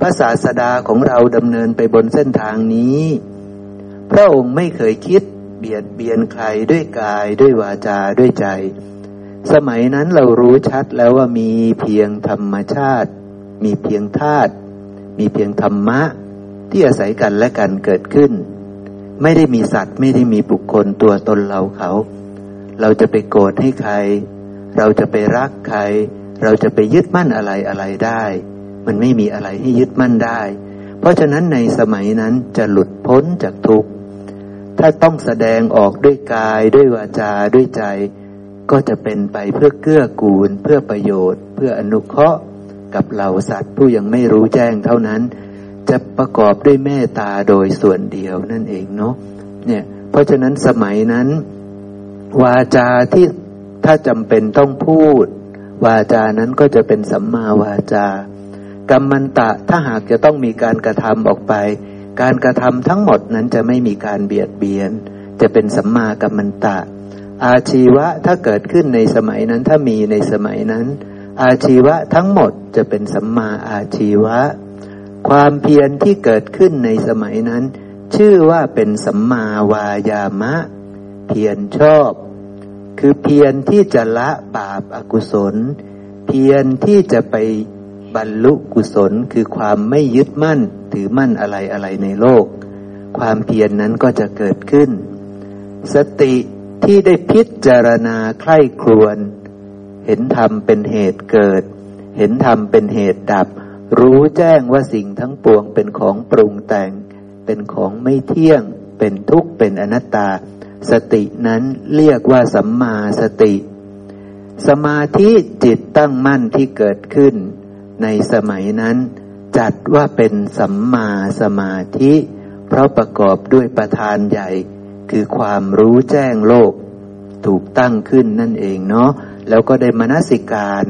พระศาสดาของเราดำเนินไปบนเส้นทางนี้พระองค์ไม่เคยคิดเบียดเบียนใครด้วยกายด้วยวาจาด้วยใจสมัยนั้นเรารู้ชัดแล้วว่ามีเพียงธรรมชาติมีเพียงธาตุมีเพียงธรรมะที่อาศัยกันและกันเกิดขึ้นไม่ได้มีสัตว์ไม่ได้มีบุคคลตัวตนเราเขาเราจะไปโกรธให้ใครเราจะไปรักใครเราจะไปยึดมั่นอะไรอะไรได้มันไม่มีอะไรให้ยึดมั่นได้เพราะฉะนั้นในสมัยนั้นจะหลุดพ้นจากทุกข์ถ้าต้องแสดงออกด้วยกายด้วยวาจาด้วยใจก็จะเป็นไปเพื่อเกื้อกูลเพื่อประโยชน์เพื่ออนุเคราะห์กับเหล่าสัตว์ผู้ยังไม่รู้แจ้งเท่านั้นจะประกอบด้วยเมตตาโดยส่วนเดียวนั่นเองเนาะเนี่ยเพราะฉะนั้นสมัยนั้นวาจาที่ถ้าจำเป็นต้องพูดวาจานั้นก็จะเป็นสัมมาวาจากัมมันตะถ้าหากจะต้องมีการกระทำออกไปการกระทำทั้งหมดนั้นจะไม่มีการเบียดเบียนจะเป็นสัมมากัมมันตะอาชีวะถ้าเกิดขึ้นในสมัยนั้นถ้ามีในสมัยนั้นอาชีวะทั้งหมดจะเป็นสัมมาอาชีวะความเพียรที่เกิดขึ้นในสมัยนั้นชื่อว่าเป็นสัมมาวายามะเพียรชอบคือเพียรที่จะละบาปอกุศลเพียรที่จะไปบรรลุกุศลคือความไม่ยึดมั่นถือมั่นอะไรอะไรในโลกความเพียรนั้นก็จะเกิดขึ้นสติที่ได้พิจารณาใคร่ครวญเห็นธรรมเป็นเหตุเกิดเห็นธรรมเป็นเหตุดับรู้แจ้งว่าสิ่งทั้งปวงเป็นของปรุงแต่งเป็นของไม่เที่ยงเป็นทุกข์เป็นอนัตตาสตินั้นเรียกว่าสัมมาสติสมาธิจิตตั้งมั่นที่เกิดขึ้นในสมัยนั้นจัดว่าเป็นสัมมาสมาธิเพราะประกอบด้วยประธานใหญ่คือความรู้แจ้งโลกถูกตั้งขึ้นนั่นเองเนาะแล้วก็ได้มนสิการ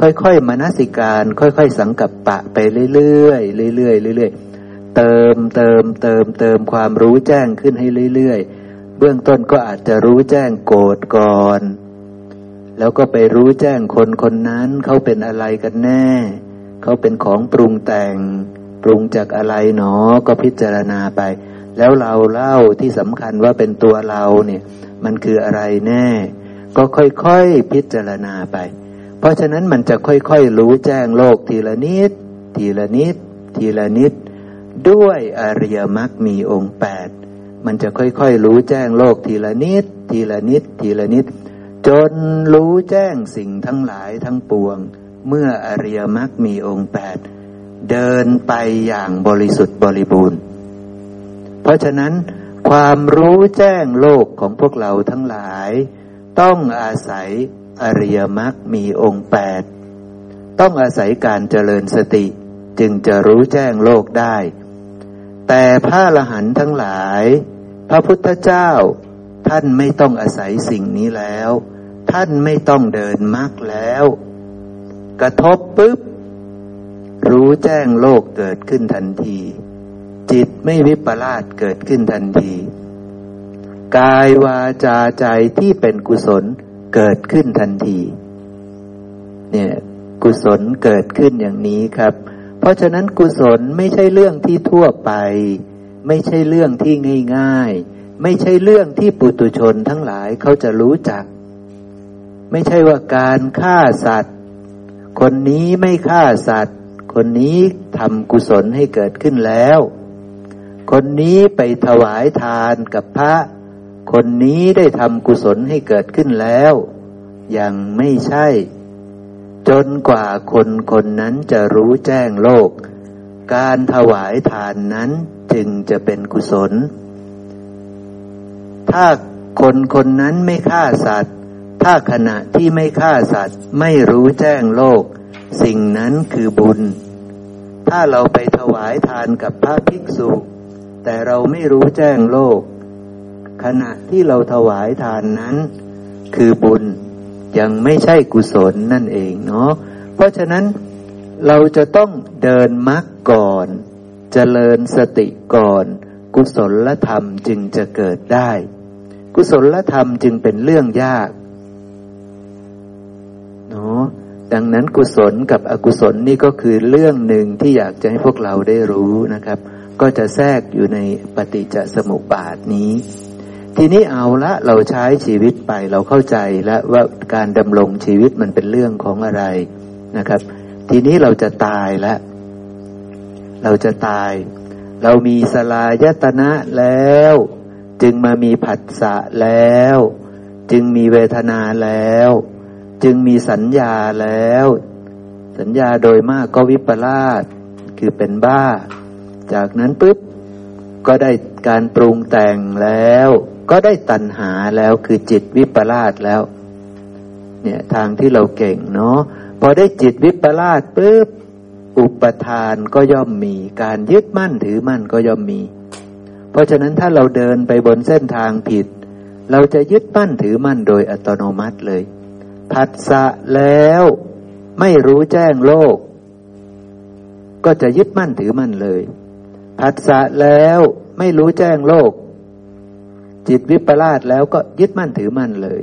ค่อยๆมนสิการค่อยๆสังกัปปะไปเรื่อยๆเรื่อยๆเรื่อยๆเติมความรู้แจ้งขึ้นให้เรื่อยๆเบื้องต้นก็อาจจะรู้แจ้งโกรธก่อนแล้วก็ไปรู้แจ้งคนๆนั้นเขาเป็นอะไรกันแน่เขาเป็นของปรุงแต่งปรุงจากอะไรหนอก็พิจารณาไปแล้วเราเล่าที่สำคัญว่าเป็นตัวเราเนี่ยมันคืออะไรแน่ก็ค่อยๆพิจารณาไปเพราะฉะนั้นมันจะค่อยๆรู้แจ้งโลกทีละนิดทีละนิดทีละนิดด้วยอริยมรรคมีองค์8มันจะค่อยๆรู้แจ้งโลกทีละนิดทีละนิดทีละนิดจนรู้แจ้งสิ่งทั้งหลายทั้งปวงเมื่ออริยมรรคมีองค์8เดินไปอย่างบริสุทธิ์บริบูรณ์เพราะฉะนั้นความรู้แจ้งโลกของพวกเราทั้งหลายต้องอาศัยอริยมรรคมีองค์8ต้องอาศัยการเจริญสติจึงจะรู้แจ้งโลกได้แต่พระอรหันต์ทั้งหลายพระพุทธเจ้าท่านไม่ต้องอาศัยสิ่งนี้แล้วท่านไม่ต้องเดินมรรคแล้วกระทบปุ๊บรู้แจ้งโลกเกิดขึ้นทันทีจิตไม่วิปลาสเกิดขึ้นทันทีกายวาจาใจที่เป็นกุศลเกิดขึ้นทันทีเนี่ยกุศลเกิดขึ้นอย่างนี้ครับเพราะฉะนั้นกุศลไม่ใช่เรื่องที่ทั่วไปไม่ใช่เรื่องที่ง่ายๆไม่ใช่เรื่องที่ปุถุชนทั้งหลายเขาจะรู้จักไม่ใช่ว่าการฆ่าสัตว์คนนี้ไม่ฆ่าสัตว์คนนี้ทำกุศลให้เกิดขึ้นแล้วคนนี้ไปถวายทานกับพระคนนี้ได้ทำกุศลให้เกิดขึ้นแล้วยังไม่ใช่จนกว่าคนคนนั้นจะรู้แจ้งโลก การถวายทานนั้นจึงจะเป็นกุศลถ้าคนคนนั้นไม่ฆ่าสัตว์ถ้าขณะที่ไม่ฆ่าสัตว์ไม่รู้แจ้งโลกสิ่งนั้นคือบุญถ้าเราไปถวายทานกับพระภิกษุแต่เราไม่รู้แจ้งโลกขณะที่เราถวายทานนั้นคือบุญยังไม่ใช่กุศลนั่นเองเนาะเพราะฉะนั้นเราจะต้องเดินมรรคก่อนเจริญสติก่อนกุศลธรรมจึงจะเกิดได้กุศลธรรมจึงเป็นเรื่องยากเนาะดังนั้นกุศลกับอกุศลนี่ก็คือเรื่องหนึ่งที่อยากจะให้พวกเราได้รู้นะครับก็จะแทรกอยู่ในปฏิจจสมุปบาทนี้ทีนี้เอาละเราใช้ชีวิตไปเราเข้าใจแล้วว่าการดำรงชีวิตมันเป็นเรื่องของอะไรนะครับทีนี้เราจะตายแล้วเราจะตายเรามีสลายตนะแล้วจึงมามีผัสสะแล้วจึงมีเวทนาแล้วจึงมีสัญญาแล้วสัญญาโดยมากก็วิปลาสคือเป็นบ้าจากนั้นปุ๊บก็ได้การปรุงแต่งแล้วก็ได้ตัณหาแล้วคือจิตวิปลาสแล้วเนี่ยทางที่เราเก่งเนาะพอได้จิตวิปลาสปุ๊บอุปทานก็ย่อมมีการยึดมั่นถือมั่นก็ย่อมมีเพราะฉะนั้นถ้าเราเดินไปบนเส้นทางผิดเราจะยึดมั่นถือมั่นโดยอัตโนมัติเลยผัสสะแล้วไม่รู้แจ้งโลกก็จะยึดมั่นถือมั่นเลยผัสสะแล้วไม่รู้แจ้งโลกจิตวิปลาสแล้วก็ยึดมั่นถือมั่นเลย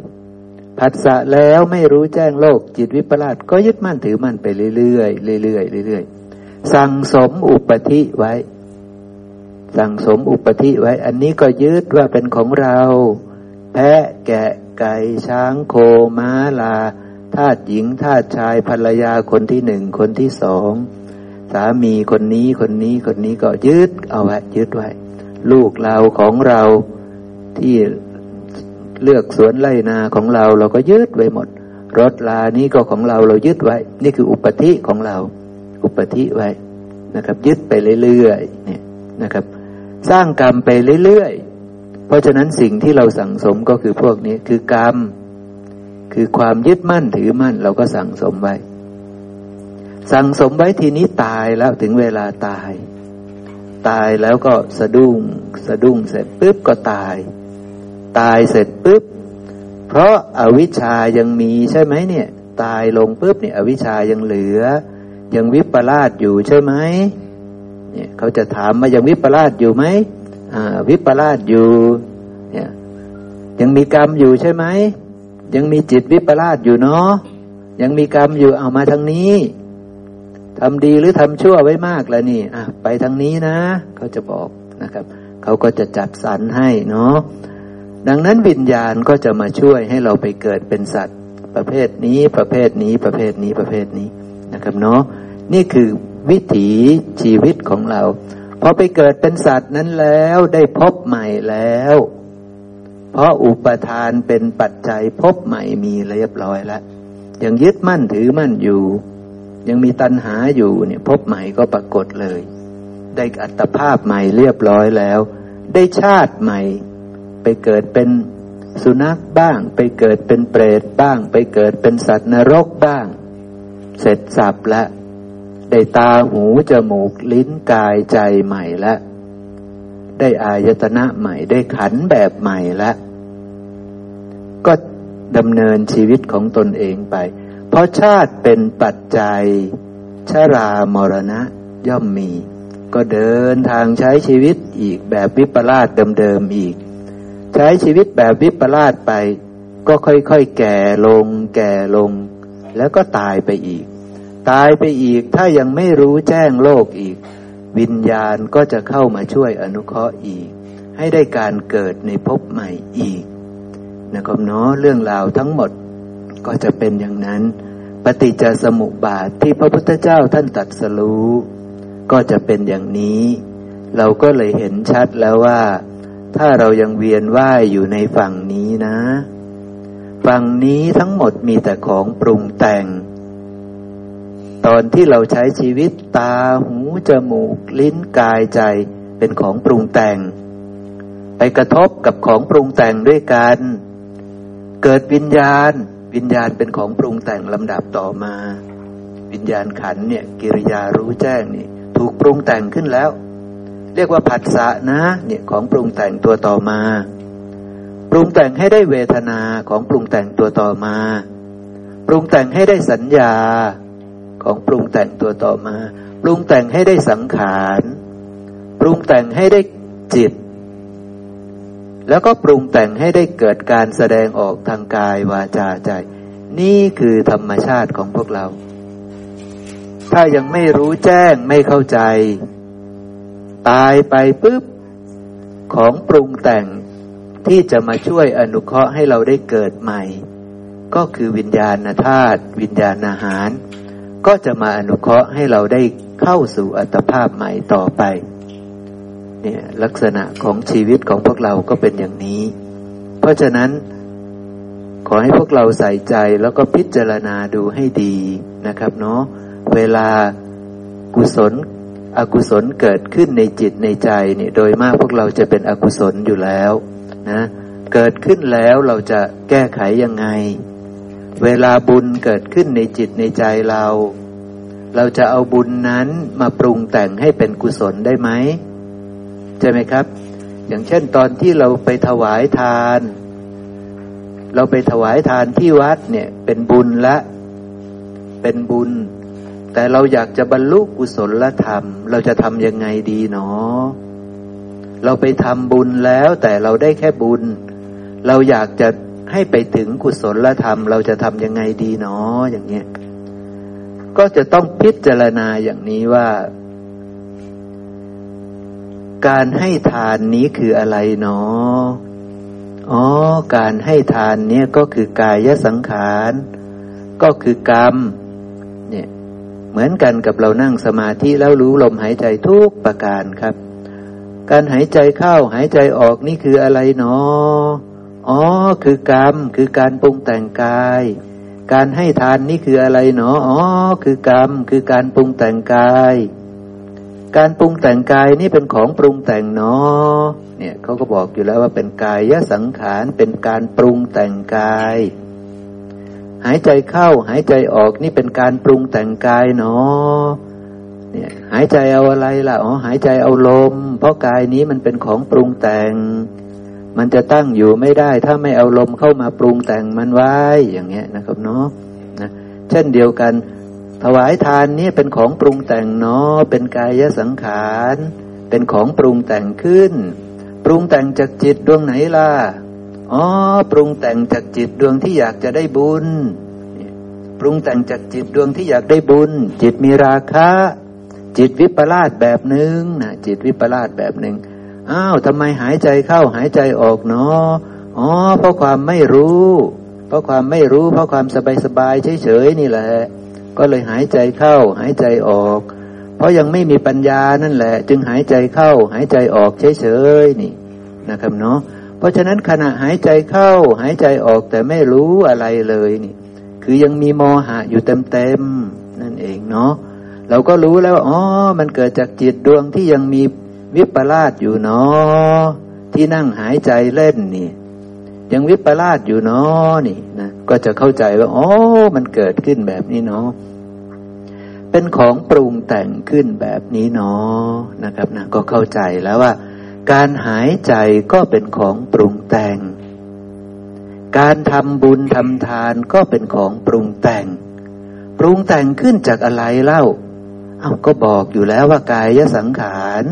ผัสสะแล้วไม่รู้แจ้งโลกจิตวิปลาสก็ยึดมั่นถือมั่นไปเรื่อยๆเรื่อยๆเรื่อยๆสั่งสมอุปธิไว้สั่งสมอุปธิไว้อันนี้ก็ยึดว่าเป็นของเราแพะแกะไก่ช้างโคม้าลาทาสหญิงทาสชายภรรยาคนที่หนึ่งคนที่สองสามีคนนี้คนนี้คนนี้ก็ยึดเอาไว้ยึดไว้ลูกเราของเราที่เลือกสวนไร่นาของเราเราก็ยึดไว้หมดรถลานี้ก็ของเราเรายึดไว้นี่คืออุปธิของเราอุปธิไว้นะครับยึดไปเรื่อยๆเนี่ยนะครับสร้างกรรมไปเรื่อยๆเพราะฉะนั้นสิ่งที่เราสั่งสมก็คือพวกนี้คือกรรมคือความยึดมั่นถือมั่นเราก็สั่งสมไว้สั่งสมไว้ทีนี้ตายแล้วถึงเวลาตายตายแล้วก็สะดุ้งเสร็จปุ๊บก็ตายเสร็จปุ๊บเพราะอวิชชายังมีใช่ไหมเนี่ยตายลงปุ๊บเนี่ยอวิชชายังเหลือยังวิปลาสอยู่ใช่ไหมเนี่ยเขาจะถามว่ายังวิปลาสอยู่ไหมวิปลาสอยู่เนี่ยยังมีกรรมอยู่ใช่ไหมยังมีจิตวิปลาสอยู่เนาะยังมีกรรมอยู่เอามาทางนี้ทำดีหรือทำชั่วไว้มากแล้วนี่ไปทางนี้นะเขาจะบอกนะครับเขาก็จะจัดสรรให้เนาะดังนั้นวิญญาณก็จะมาช่วยให้เราไปเกิดเป็นสัตว์ประเภทนี้ประเภทนี้ประเภทนี้ประเภทนี้นะครับเนาะนี่คือวิถีชีวิตของเราพอไปเกิดเป็นสัตว์นั้นแล้วได้พบใหม่แล้วเพราะอุปทานเป็นปัจจัยพบใหม่มีเรียบร้อยแล้วยังยึดมั่นถือมั่นอยู่ยังมีตัณหาอยู่เนี่ยพบใหม่ก็ปรากฏเลยได้อัตภาพใหม่เรียบร้อยแล้วได้ชาติใหม่ไปเกิดเป็นสุนัขบ้างไปเกิดเป็นเปรตบ้างไปเกิดเป็นสัตว์นรกบ้างเสร็จสับละได้ตาหูจมูกลิ้นกายใจใหม่ละได้อายตนะใหม่ได้ขันธ์แบบใหม่ละก็ดำเนินชีวิตของตนเองไปเพราะชาติเป็นปัจจัยชรามรณะย่อมมีก็เดินทางใช้ชีวิตอีกแบบวิปลาสเดิมๆอีกใช้ชีวิตแบบวิปลาสไปก็ค่อยๆแก่ลงแล้วก็ตายไปอีกถ้ายังไม่รู้แจ้งโลกอีกวิญญาณก็จะเข้ามาช่วยอนุเคราะห์อีกให้ได้การเกิดในภพใหม่อีกนะครับเนาะเรื่องราวทั้งหมดก็จะเป็นอย่างนั้นปฏิจจสมุปบาทที่พระพุทธเจ้าท่านตรัสรู้ก็จะเป็นอย่างนี้เราก็เลยเห็นชัดแล้วว่าถ้าเรายังเวียนว่ายอยู่ในฝั่งนี้นะฝั่งนี้ทั้งหมดมีแต่ของปรุงแต่ง ตอนที่เราใช้ชีวิตตาหูจมูกลิ้นกายใจเป็นของปรุงแต่งไปกระทบกับของปรุงแต่งด้วยกันเกิดวิญญาณเป็นของปรุงแต่งลำดับต่อมาวิญญาณขันธ์เนี่ยกิริยารู้แจ้งนี่ถูกปรุงแต่งขึ้นแล้วเรียกว่าผัสสะนะเนี่ยของปรุงแต่งตัวต่อมาปรุงแต่งให้ได้เวทนาของปรุงแต่งตัวต่อมาปรุงแต่งให้ได้สัญญาของปรุงแต่งตัวต่อมาปรุงแต่งให้ได้สังขารปรุงแต่งให้ได้จิตแล้วก็ปรุงแต่งให้ได้เกิดการแสดงออกทางกายวาจาใจนี่คือธรรมชาติของพวกเราถ้ายังไม่รู้แจ้งไม่เข้าใจตายไปปุ๊บของปรุงแต่งที่จะมาช่วยอนุเคราะห์ให้เราได้เกิดใหม่ก็คือวิญญาณธาตุวิญญาณอาหารก็จะมาอนุเคราะห์ให้เราได้เข้าสู่อัตภาพใหม่ต่อไปเนี่ยลักษณะของชีวิตของพวกเราก็เป็นอย่างนี้เพราะฉะนั้นขอให้พวกเราใส่ใจแล้วก็พิจารณาดูให้ดีนะครับเนาะเวลากุศลอกุศลเกิดขึ้นในจิตในใจเนี่ยโดยมากพวกเราจะเป็นอกุศลอยู่แล้วนะเกิดขึ้นแล้วเราจะแก้ไขยังไงเวลาบุญเกิดขึ้นในจิตในใจเราจะเอาบุญนั้นมาปรุงแต่งให้เป็นกุศลได้ไหมใช่ไหมครับอย่างเช่นตอนที่เราไปถวายทานที่วัดเนี่ยเป็นบุญละเป็นบุญแต่เราอยากจะบรรลุกุศลธรรมเราจะทำยังไงดีเนาะเราไปทำบุญแล้วแต่เราได้แค่บุญเราอยากจะให้ไปถึงกุศลธรรมเราจะทำยังไงดีเนาะอย่างเงี้ยก็จะต้องพิจารณาอย่างนี้ว่าการให้ทานนี้คืออะไรเนาะอ๋อการให้ทานเนี่ยก็คือกายสังขารก็คือกรรมเนี่ยเหมือนกันกับเรานั่งสมาธิแล้วรู้ลมหายใจทุกประการครับการหายใจเข้าหายใจออกนี่คืออะไรเนาะอ๋อคือกรรมคือการปรุงแต่งกายการให้ทานนี่คืออะไรเนาะอ๋อคือกรรมคือการปรุงแต่งกายการปรุงแต่งกายนี่เป็นของปรุงแต่งเนาะเนี่ยเขาก็บอกอยู่แล้วว่าเป็นกายสังขารเป็นการปรุงแต่งกายหายใจเข้าหายใจออกนี่เป็นการปรุงแต่งกายเนาะเนี่ยหายใจเอาอะไรล่ะอ๋อหายใจเอาลมเพราะกายนี้มันเป็นของปรุงแต่งมันจะตั้งอยู่ไม่ได้ถ้าไม่เอาลมเข้ามาปรุงแต่งมันไว้อย่างเงี้ยนะครับเนาะนะเช่นเดียวกันถวายทานนี่เป็นของปรุงแต่งเนาะเป็นกายสังขารเป็นของปรุงแต่งขึ้นปรุงแต่งจากจิตดวงไหนล่ะอ๋อปรุงแต่งจากจิตดวงที่อยากจะได้บุญปรุงแต่งจากจิตดวงที่อยากได้บุญจิตมีราคะจิตวิปลาสแบบหนึ่งนะจิตวิปลาสแบบหนึ่งอ้าวทำไมหายใจเข้าหายใจออกเนาะอ๋อเพราะความไม่รู้เพราะความสบายๆเฉยๆนี่แหละก็เลยหายใจเข้าหายใจออกเพราะยังไม่มีปัญญานั่นแหละจึงหายใจเข้าหายใจออกเฉยๆนี่นะครับเนาะเพราะฉะนั้นขณะหายใจเข้าหายใจออกแต่ไม่รู้อะไรเลยนี่คือยังมีโมหะอยู่เต็มๆนั่นเองเนาะเราก็รู้แล้วอ๋อมันเกิดจากจิตดวงที่ยังมีวิปลาสอยู่เนาะที่นั่งหายใจเล่นนี่ยังวิปลาสอยู่เนาะนี่นะก็จะเข้าใจว่าอ๋อมันเกิดขึ้นแบบนี้เนาะเป็นของปรุงแต่งขึ้นแบบนี้เนาะนะครับนะก็เข้าใจแล้วว่าการหายใจก็เป็นของปรุงแต่งการทำบุญทำทานก็เป็นของปรุงแต่งขึ้นจากอะไรเล่าอ้าวก็บอกอยู่แล้วว่ากายสังขาร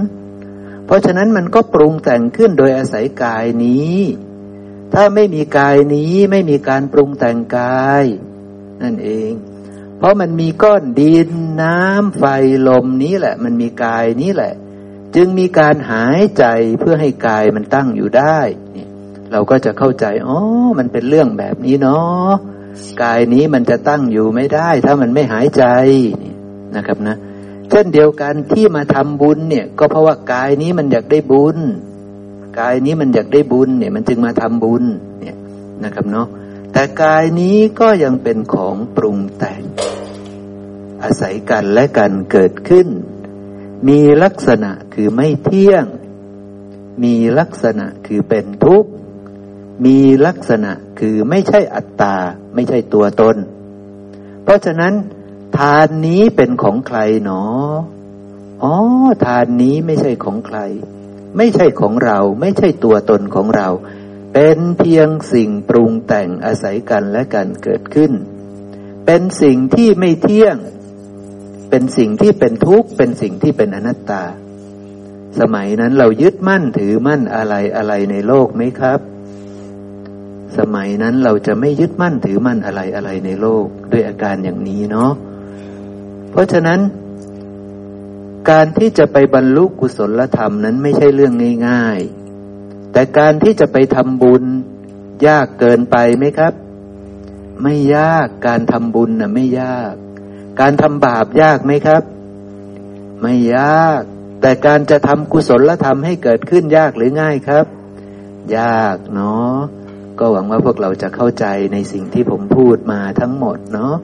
เพราะฉะนั้นมันก็ปรุงแต่งขึ้นโดยอาศัยกายนี้ถ้าไม่มีกายนี้ไม่มีการปรุงแต่งกายนั่นเองเพราะมันมีก้อนดินน้ำไฟลมนี้แหละมันมีกายนี้แหละจึงมีการหายใจเพื่อให้กายมันตั้งอยู่ได้เนี่ยเราก็จะเข้าใจอ๋อมันเป็นเรื่องแบบนี้เนาะกายนี้มันจะตั้งอยู่ไม่ได้ถ้ามันไม่หายใจนะครับนะเช่นเดียวกันที่มาทำบุญเนี่ยก็เพราะว่ากายนี้มันอยากได้บุญเนี่ยมันจึงมาทำบุญเนี่ยนะครับเนาะแต่กายนี้ก็ยังเป็นของปรุงแต่ง อาศัยกันและกันเกิดขึ้นมีลักษณะคือไม่เที่ยงมีลักษณะคือเป็นทุกข์มีลักษณะคือไม่ใช่อัตตาไม่ใช่ตัวตนเพราะฉะนั้นทานนี้เป็นของใครหนออ๋อทานนี้ไม่ใช่ของใครไม่ใช่ของเราไม่ใช่ตัวตนของเราเป็นเพียงสิ่งปรุงแต่งอาศัยกันและกันเกิดขึ้นเป็นสิ่งที่ไม่เที่ยงเป็นสิ่งที่เป็นทุกข์เป็นสิ่งที่เป็นอนัตตาสมัยนั้นเรายึดมั่นถือมั่นอะไรอะไรในโลกไหมครับสมัยนั้นเราจะไม่ยึดมั่นถือมั่นอะไรอะไรในโลกด้วยอาการอย่างนี้เนาะเพราะฉะนั้นการที่จะไปบรรลุกุศลธรรมนั้นไม่ใช่เรื่องง่ายๆแต่การที่จะไปทำบุญยากเกินไปไหมครับไม่ยากการทำบุญน่ะไม่ยากการทำบาปยากไหมครับไม่ยากแต่การจะทำกุศลธรรมให้เกิดขึ้นยากหรือง่ายครับยากเนาะก็หวังว่าพวกเราจะเข้าใจในสิ่งที่ผมพูดมาทั้งหมดเนาะ